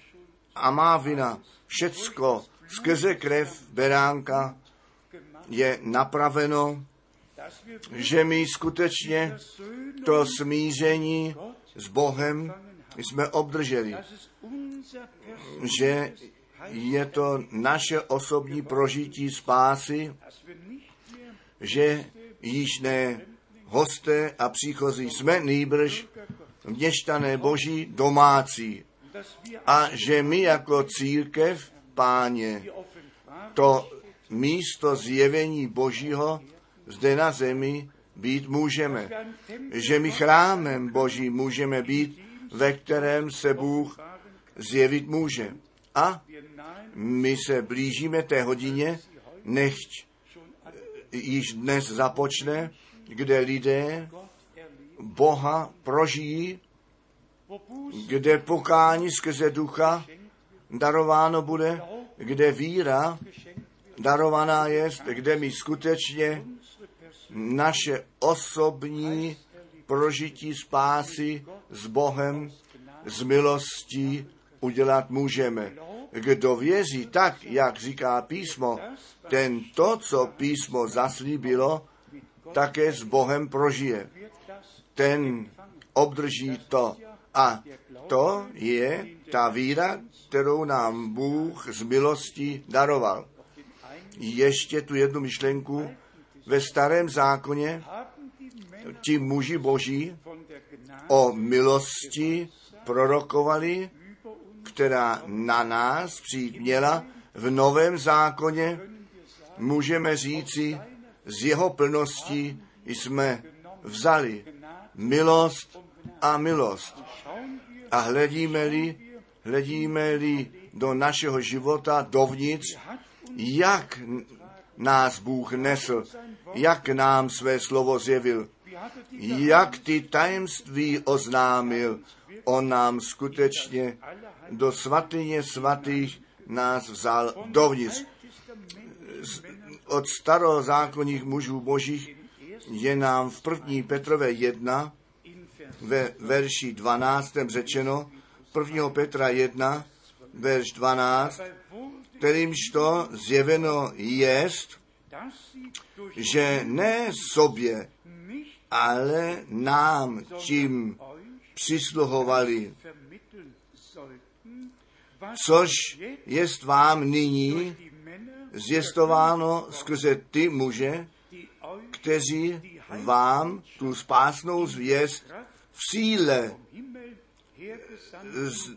a má vina, všecko skrze krev Beránka je napraveno, že my skutečně to smíření s Bohem jsme obdrželi, že je to naše osobní prožití spásy, že již ne hosté a příchozí jsme, nýbrž měštané boží domácí a že my jako církev, Páně, to místo zjevení božího zde na zemi být můžeme, že my chrámem boží můžeme být, ve kterém se Bůh zjevit může. A my se blížíme té hodině, nechť již dnes započne, kde lidé Boha prožijí, kde pokání skrze ducha darováno bude, kde víra darovaná jest, kde my skutečně naše osobní prožití spásy s Bohem, s milostí udělat můžeme. Kdo věří tak, jak říká písmo, ten to, co písmo zaslíbilo, také s Bohem prožije. Ten obdrží to. A to je ta víra, kterou nám Bůh z milosti daroval. Ještě tu jednu myšlenku. Ve starém zákoně ti muži boží o milosti prorokovali, která na nás přijít měla. V novém zákoně můžeme říci, z jeho plnosti jsme vzali milost a milost. A hledíme-li do našeho života dovnitř, jak nás Bůh nesl, jak nám své slovo zjevil, jak ty tajemství oznámil. On nám skutečně do svatyně svatých nás vzal dovnitř. Od starozákonních mužů božích je nám v 1. Petrové 1 ve verši 12. řečeno, 1. Petra 1, verš 12, kterýmž to zjeveno jest, že ne sobě, ale nám tím přisluhovali, což jest vám nyní zjistováno skrze ty muže, kteří vám tu spásnou zvěst v síle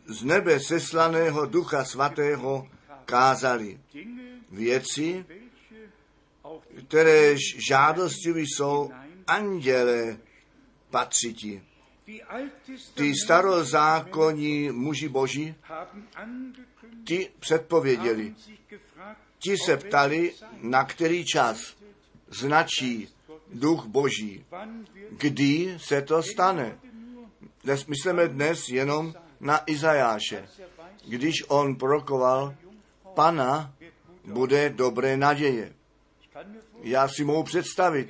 z nebe seslaného Ducha Svatého kázali. Věci, kteréž žádostiví jsou anděle patřiti. Ty starozákonní muži boží, ti předpověděli. Ti se ptali, na který čas značí Duch Boží. Kdy se to stane? Myslíme dnes jenom na Izajáše. Když on prorokoval, Pana bude dobré naděje. Já si mohu představit.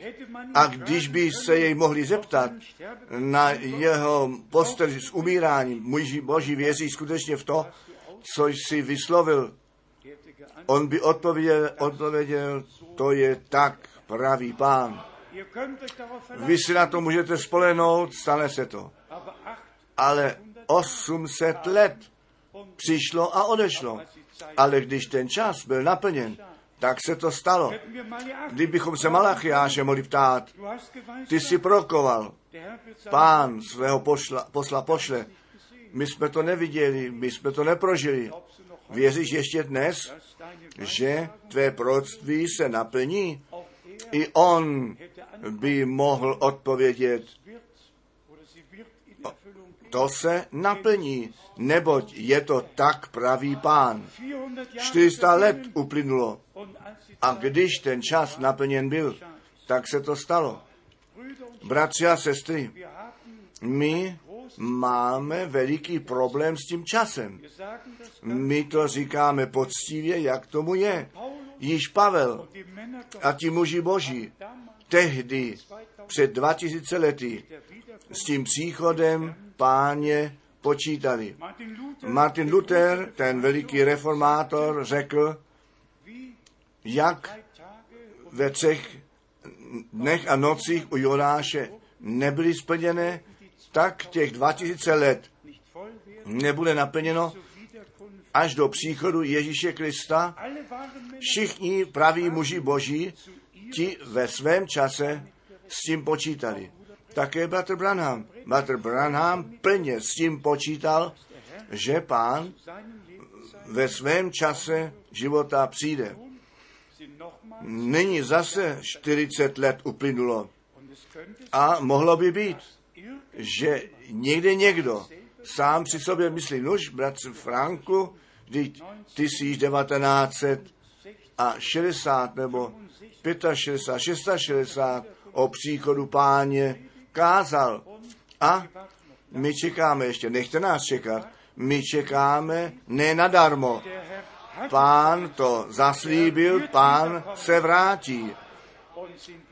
A když by se jej mohli zeptat na jeho postoj s umíráním, muži Boží věří skutečně v to, co jsi vyslovil, on by odpověděl, to je tak, pravý Pán. Vy si na to můžete spolehnout, stane se to. Ale 800 let přišlo a odešlo. Ale když ten čas byl naplněn, tak se to stalo. Kdybychom se Malachiáše mohli ptát, ty jsi prorokoval, Pán svého posla pošle. My jsme to neviděli, my jsme to neprožili. Věříš ještě dnes, že tvé proroctví se naplní? I on by mohl odpovědět, to se naplní, neboť je to tak, pravý Pán. 400 let uplynulo a když ten čas naplněn byl, tak se to stalo. Bratři a sestry, my máme veliký problém s tím časem. My to říkáme poctivě, jak tomu je. Již Pavel a ti muži boží tehdy před 2000 lety s tím příchodem Páně počítali. Martin Luther, ten veliký reformátor, řekl, jak ve 3 dnech a nocích u Jonáše nebyly splněné, tak těch 2000 let nebude naplněno až do příchodu Ježíše Krista. Všichni praví muži boží, ti ve svém čase s tím počítali. Také bratr Branham. Bratr Branham plně s tím počítal, že Pán ve svém čase života přijde. Nyní zase 40 let uplynulo. A mohlo by být, že někde někdo sám při sobě myslí, nuž, bratře Franku, vždyť ty jsi již 1960 nebo 65, 66 o příchodu Páně kázal. A my čekáme ještě, nechte nás čekat, my čekáme ne nadarmo. Pán to zaslíbil, Pán se vrátí.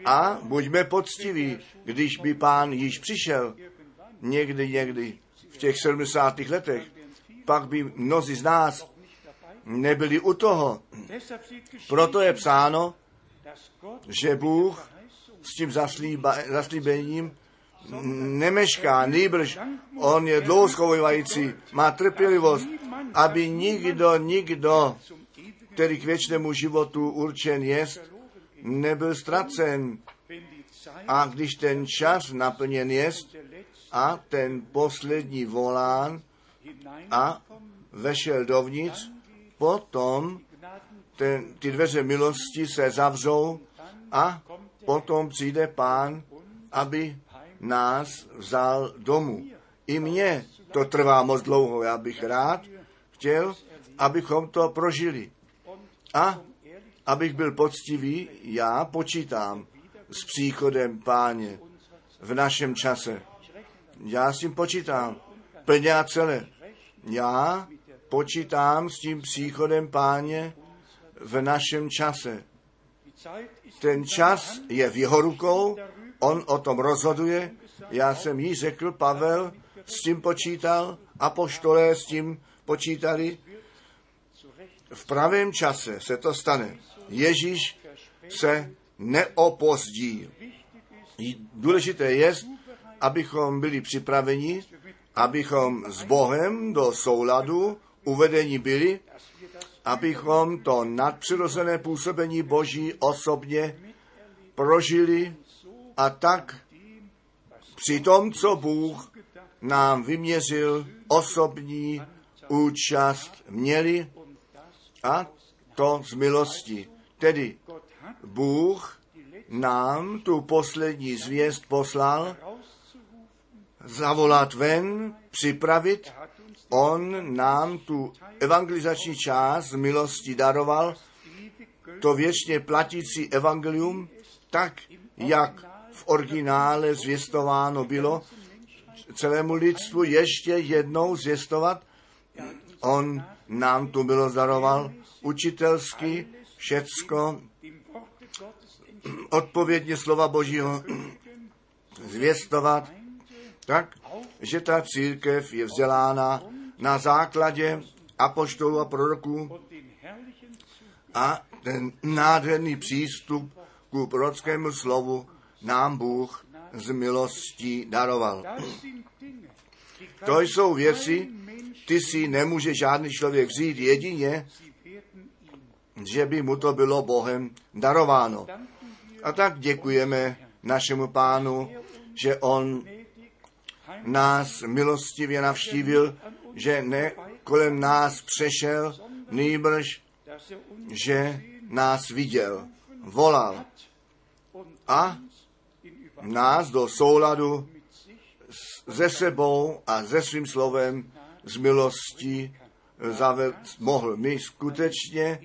A buďme poctiví, když by Pán již přišel někdy v těch 70. letech, pak by mnozí z nás nebyli u toho. Proto je psáno, že Bůh s tím zaslíbením nemešká, nýbrž on je dlouho schovávající, má trpělivost, aby nikdo, který k věčnému životu určen jest, nebyl ztracen. A když ten čas naplněn jest a ten poslední volán a vešel dovnitř, potom ty dveře milosti se zavřou a potom přijde Pán, aby nás vzal domů. I mně to trvá moc dlouho. Já bych rád chtěl, abychom to prožili. A abych byl poctivý, já počítám s příchodem Páně v našem čase. Já s tím počítám plně a celé. Já počítám s tím příchodem Páně v našem čase. Ten čas je v jeho rukou, on o tom rozhoduje. Já jsem jí řekl, Pavel s tím počítal, apoštolé s tím počítali. V pravém čase se to stane. Ježíš se neopozdí. Důležité je, abychom byli připraveni, abychom s Bohem do souladu uvedení byli, abychom to nadpřirozené působení Boží osobně prožili a tak při tom, co Bůh nám vyměřil, osobní účast měli a to z milosti. Tedy Bůh nám tu poslední zvěst poslal, zavolat ven, připravit. On nám tu evangelizační část z milosti daroval, to věčně platící evangelium, tak, jak v originále zvěstováno bylo, celému lidstvu ještě jednou zvěstovat. On nám tu milost daroval učitelsky, všecko, odpovědně slova Božího zvěstovat, tak, že ta církev je vzdělána na základě apoštolů a proroků a ten nádherný přístup ku prorockému slovu nám Bůh z milostí daroval. To jsou věci, ty si nemůže žádný člověk vzít jedině, že by mu to bylo Bohem darováno. A tak děkujeme našemu Pánu, že on nás milostivě navštívil, že ne kolem nás přešel, nýbrž, že nás viděl, volal a nás do souladu se sebou a se svým slovem z milosti mohl. My skutečně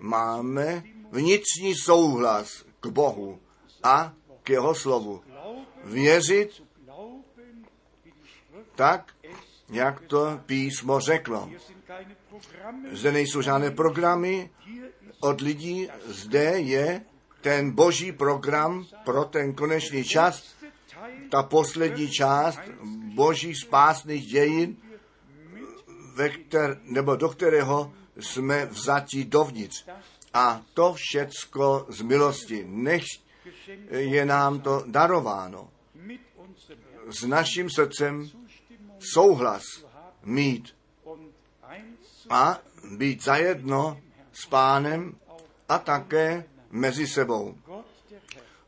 máme vnitřní souhlas k Bohu a k jeho slovu. věřit tak, jak to písmo řeklo. Zde nejsou žádné programy od lidí, zde je ten boží program pro ten konečný čas, ta poslední část božích spásných dějin, do kterého jsme vzati dovnitř. A to všecko z milosti. Nech je nám to darováno. S naším srdcem souhlas mít a být zajedno s Pánem a také mezi sebou.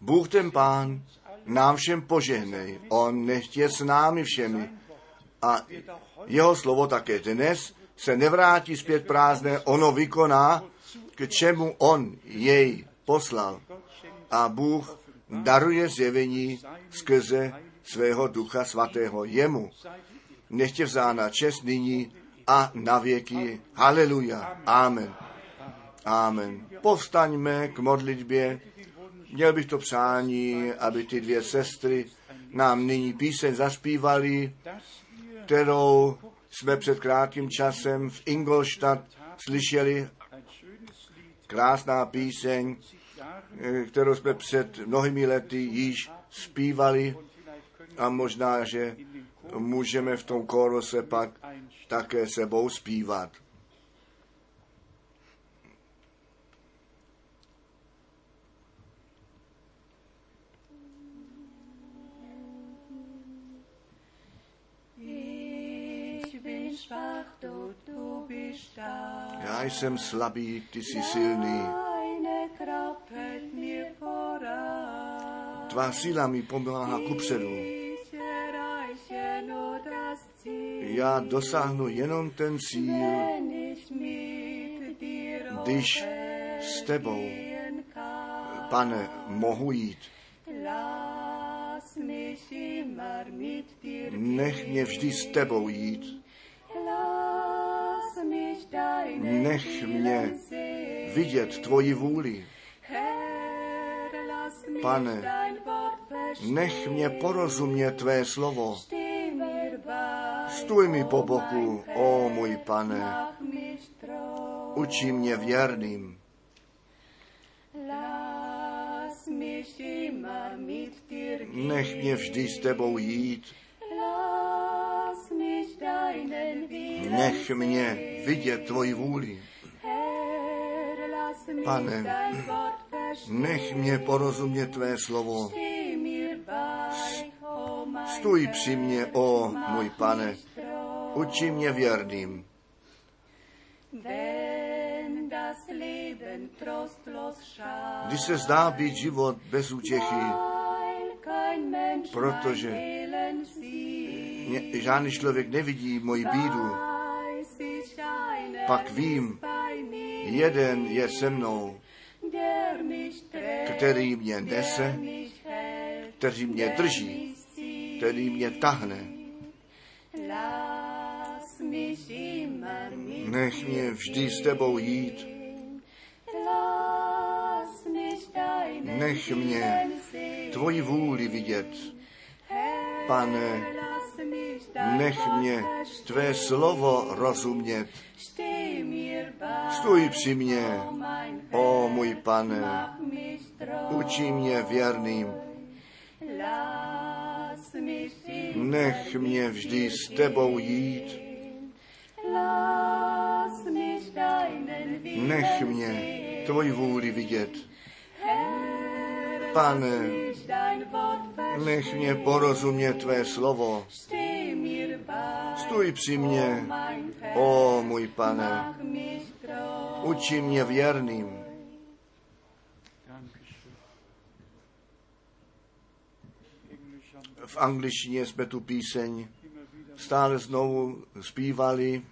Bůh ten Pán nám všem požehnej. On nechť je s námi všemi. A jeho slovo také dnes se nevrátí zpět prázdné. Ono vykoná, k čemu on jej poslal. A Bůh daruje zjevení skrze svého Ducha Svatého jemu. Nechť je vzána čest nyní a na věky. Haleluja. Amen. Amen. Povstaňme k modlitbě. Měl bych to přání, aby ty dvě sestry nám nyní píseň zaspívali, kterou jsme před krátkým časem v Ingolstadt slyšeli. Krásná píseň, kterou jsme před mnohými lety již zpívali a možná, že můžeme v tom kóru se pak také sebou zpívat. Já jsem slabý, ty jsi silný. Tvá síla mi pomáhá kupředu. Já dosáhnu jenom ten cíl, když s tebou, Pane, mohu jít. Nech mě vždy s tebou jít. Nech mě vidět tvoji vůli. Pane, nech mě porozumět tvé slovo. Stůj mi po boku, ó můj Pane. Uči mě věrným. Nech mě vždy s tebou jít. Nech mě vidět tvoji vůli. Pane, nech mě porozumět tvé slovo. Stůj při mě, ó můj Pane. Uči mě věrným. Když se zdá být život bez útěchy, protože žádný člověk nevidí moji bídu, pak vím, jeden je se mnou, který mě nese, který mě drží, který mě tahne. Nech mě vždy s tebou jít. Nech mě tvoji vůli vidět. Pane, nech mě tvé slovo rozumět. Stůj při mě, ó můj Pane. Uči mě věrným. Nech mě vždy s tebou jít. Nech mě tvoji vůli vidět. Pane, nech mě porozumět tvé slovo. Stůj při mě, ó můj Pane. Uči mě věrným. V angličtině jsme tu píseň stále znovu zpívali.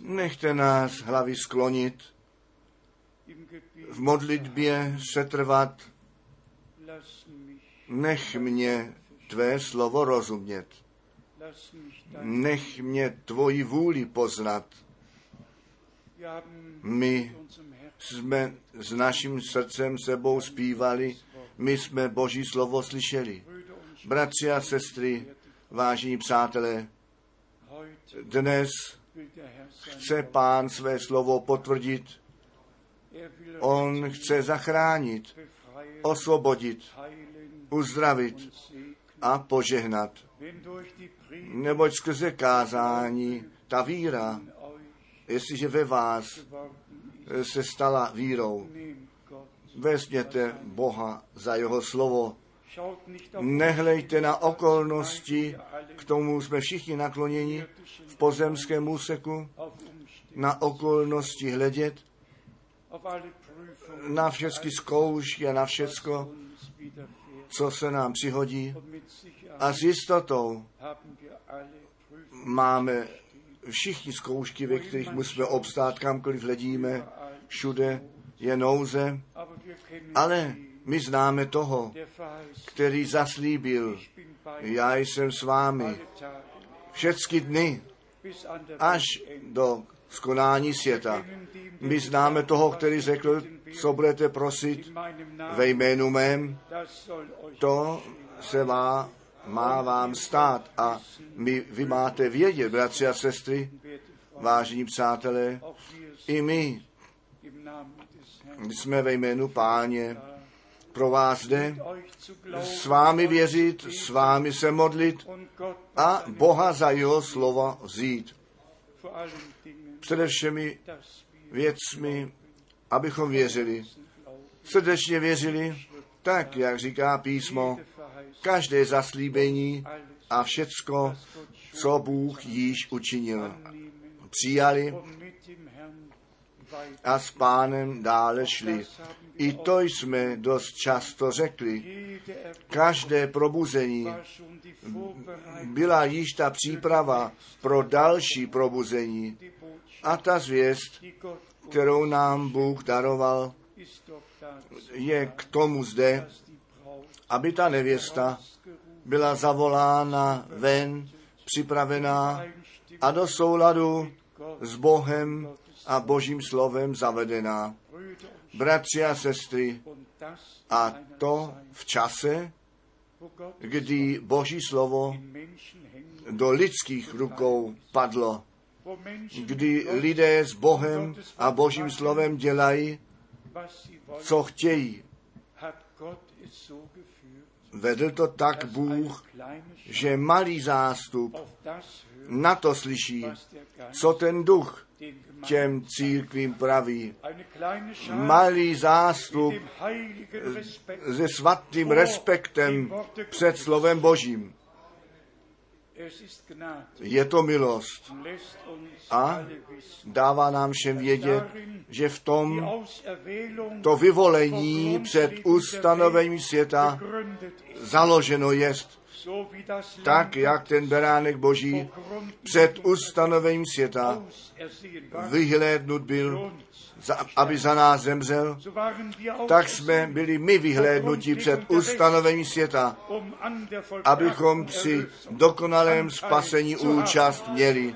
Nechte nás hlavy sklonit, v modlitbě setrvat, nech mě tvé slovo rozumět, nech mě tvoji vůli poznat, My jsme s naším srdcem sebou zpívali, my jsme Boží slovo slyšeli. Bratři a sestry, vážení přátelé, dnes chce Pán své slovo potvrdit. On chce zachránit, osvobodit, uzdravit a požehnat. Neboť skrze kázání ta víra, jestliže ve vás se stala vírou, vezměte Boha za jeho slovo. Nehlejte na okolnosti, k tomu jsme všichni nakloněni v pozemském úseku, na okolnosti hledět, na všechny zkoušky a na všecko, co se nám přihodí. A s jistotou máme všichni zkoušky, ve kterých musíme obstát, kamkoliv hledíme, všude je nouze, ale my známe toho, který zaslíbil, já jsem s vámi všechny dny, až do skonání světa. My známe toho, který řekl, co budete prosit ve jménu mém, to se má vám stát. A vy máte vědět, bratři a sestry, vážení přátelé, i my jsme ve jménu Páně pro vás jde, s vámi věřit, s vámi se modlit a Boha za jeho slova vzít. Především věcmi, abychom věřili. Srdečně věřili, tak, jak říká písmo, každé zaslíbení a všecko, co Bůh již učinil. Přijali a s Pánem dále šli. I to jsme dost často řekli. Každé probuzení byla již ta příprava pro další probuzení. A ta zvěst, kterou nám Bůh daroval, je k tomu zde, aby ta nevěsta byla zavolána ven, připravená a do souladu s Bohem a Božím slovem zavedená. Bratři a sestry, a to v čase, kdy Boží slovo do lidských rukou padlo, kdy lidé s Bohem a Božím slovem dělají, co chtějí. Vedl to tak Bůh, že malý zástup na to slyší, co ten duch těm církvím praví. Malý zástup se svatým respektem před slovem Božím. Je to milost a dává nám všem vědět, že v tom to vyvolení před ustanovením světa založeno jest, tak jak ten beránek Boží před ustanovením světa vyhlédnut byl, aby za nás zemřel, tak jsme byli my vyhlédnutí před ustanovením světa, abychom při dokonalém spasení účast měli,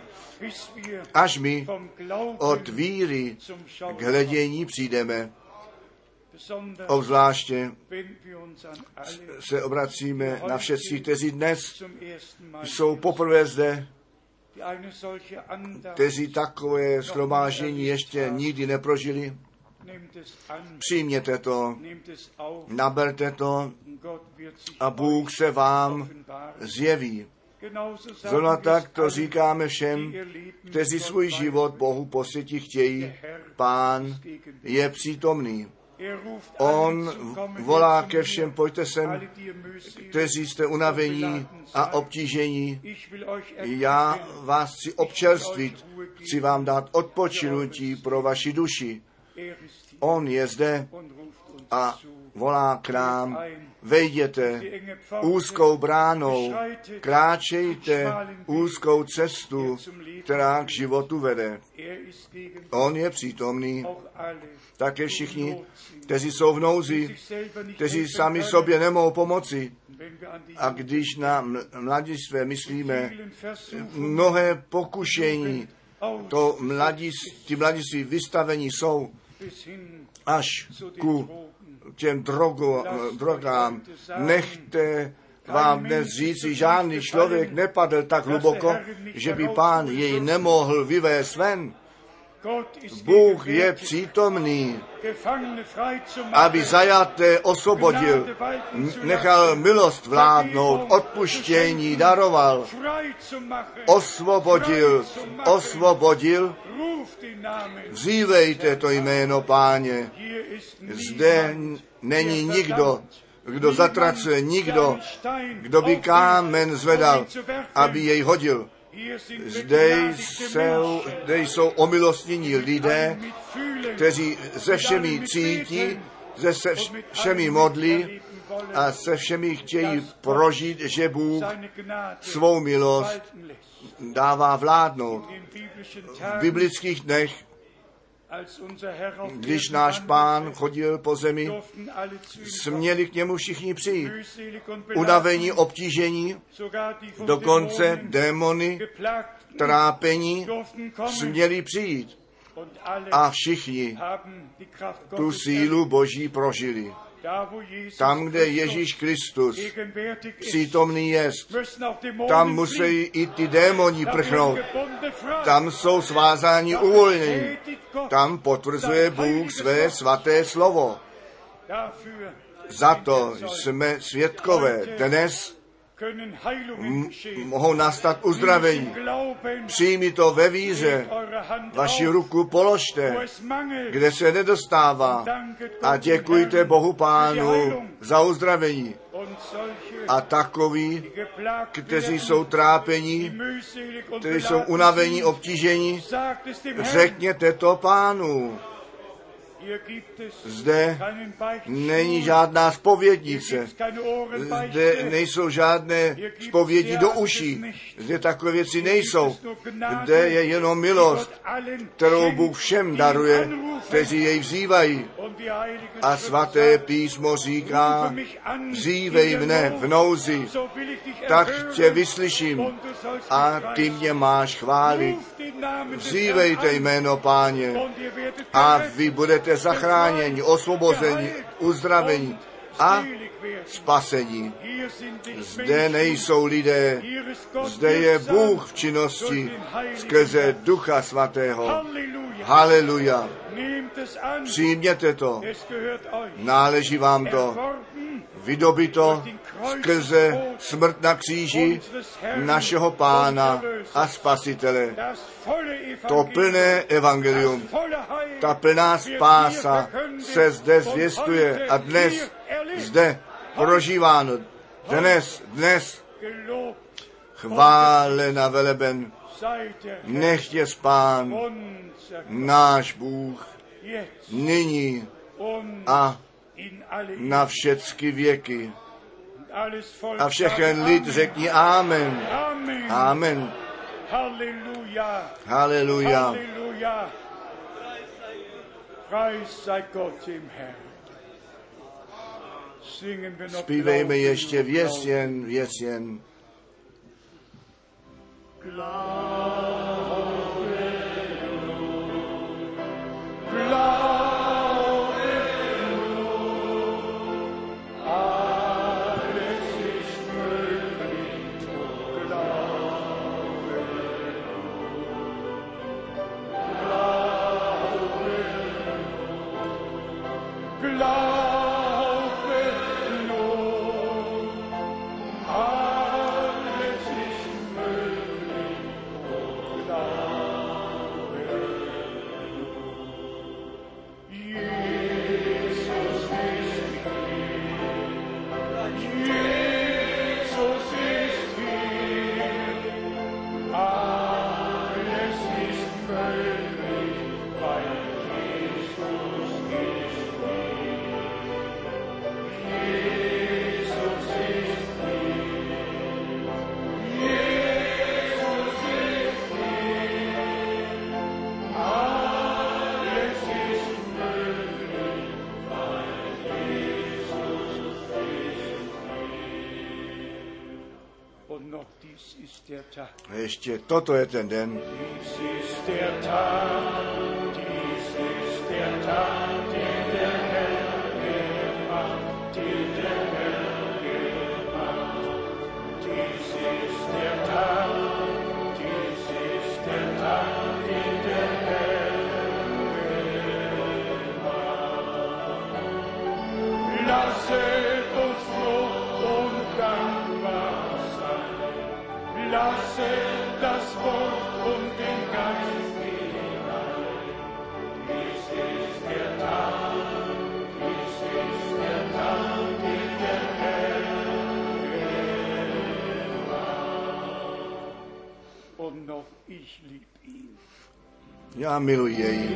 až my od víry k hledění přijdeme. Obzvláště se obracíme na všech, kteří dnes jsou poprvé zde, kteří takové shromáždění ještě nikdy neprožili. Přijměte to, naberte to a Bůh se vám zjeví. Zrovna tak to říkáme všem, kteří svůj život Bohu posvětí chtějí. Pán je přítomný. On volá ke všem, pojďte sem, kteří jste unavení a obtížení. Já vás chci občerstvit, chci vám dát odpočinutí pro vaši duši. On je zde a volá k nám, vejděte úzkou bránou, kráčejte úzkou cestu, která k životu vede. On je přítomný. Také všichni, kteří jsou v nouzi, kteří sami sobě nemohou pomoci. A když na mladistvé myslíme, mnohé pokušení Ti mladiství vystavení jsou až ku těm drogám. Nechte vám dnes říci, žádný člověk nepadl tak hluboko, že by Pán jej nemohl vyvést ven. Bůh je přítomný, aby zajaté osvobodil, nechal milost vládnout, odpuštění daroval, osvobodil. Vzívejte to jméno Páně. Zde není nikdo, kdo zatracuje, nikdo, kdo by kámen zvedal, aby jej hodil. Zde jsou omilostnění lidé, kteří se všemi cítí, se všemi modlí a se všemi chtějí prožít, že Bůh svou milost dává vládnout. V biblických dnech, když náš Pán chodil po zemi, směli k němu všichni přijít. Unavení, obtížení, dokonce démony, trápení, směli přijít. A všichni tu sílu Boží prožili. Tam, kde Ježíš Kristus přítomný jest, tam musí i ty démoni prchnout. Tam jsou svázáni uvolnění. Tam potvrzuje Bůh své svaté slovo. Za to jsme svědkové. Dnes mohou nastat uzdravení. Přijmi to ve víře. Vaši ruku položte, kde se nedostává. A děkujte Bohu Pánu za uzdravení. A takoví, kteří jsou trápení, kteří jsou unavení, obtížení, řekněte to Pánu. Zde není žádná zpovědnice, zde nejsou žádné zpovědi do uší, zde takové věci nejsou, zde je jenom milost, kterou Bůh všem daruje, kteří jej vzývají. A svaté písmo říká, vzívej mne v nouzi, tak tě vyslyším a ty mě máš chválit. Vzívejte jméno Páně a vy budete zachráněni, osvobozeni, uzdraveni a spasení. Zde nejsou lidé, zde je Bůh v činnosti skrze Ducha Svatého. Haleluja. Přijměte to. Náleží vám to. Vydobito skrze smrt na kříži našeho Pána a Spasitele. To plné evangelium, ta plná spása se zde zvěstuje a dnes zde prožíváno. Dnes chválena veleben. Nechť je Pán, náš Bůh, nyní a na všechny věky. A všechen lid řekni amen. Amen. Halleluja. Zpívejme ještě věsněn. A ještě toto je ten den. Já miluji jej.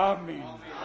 Amen.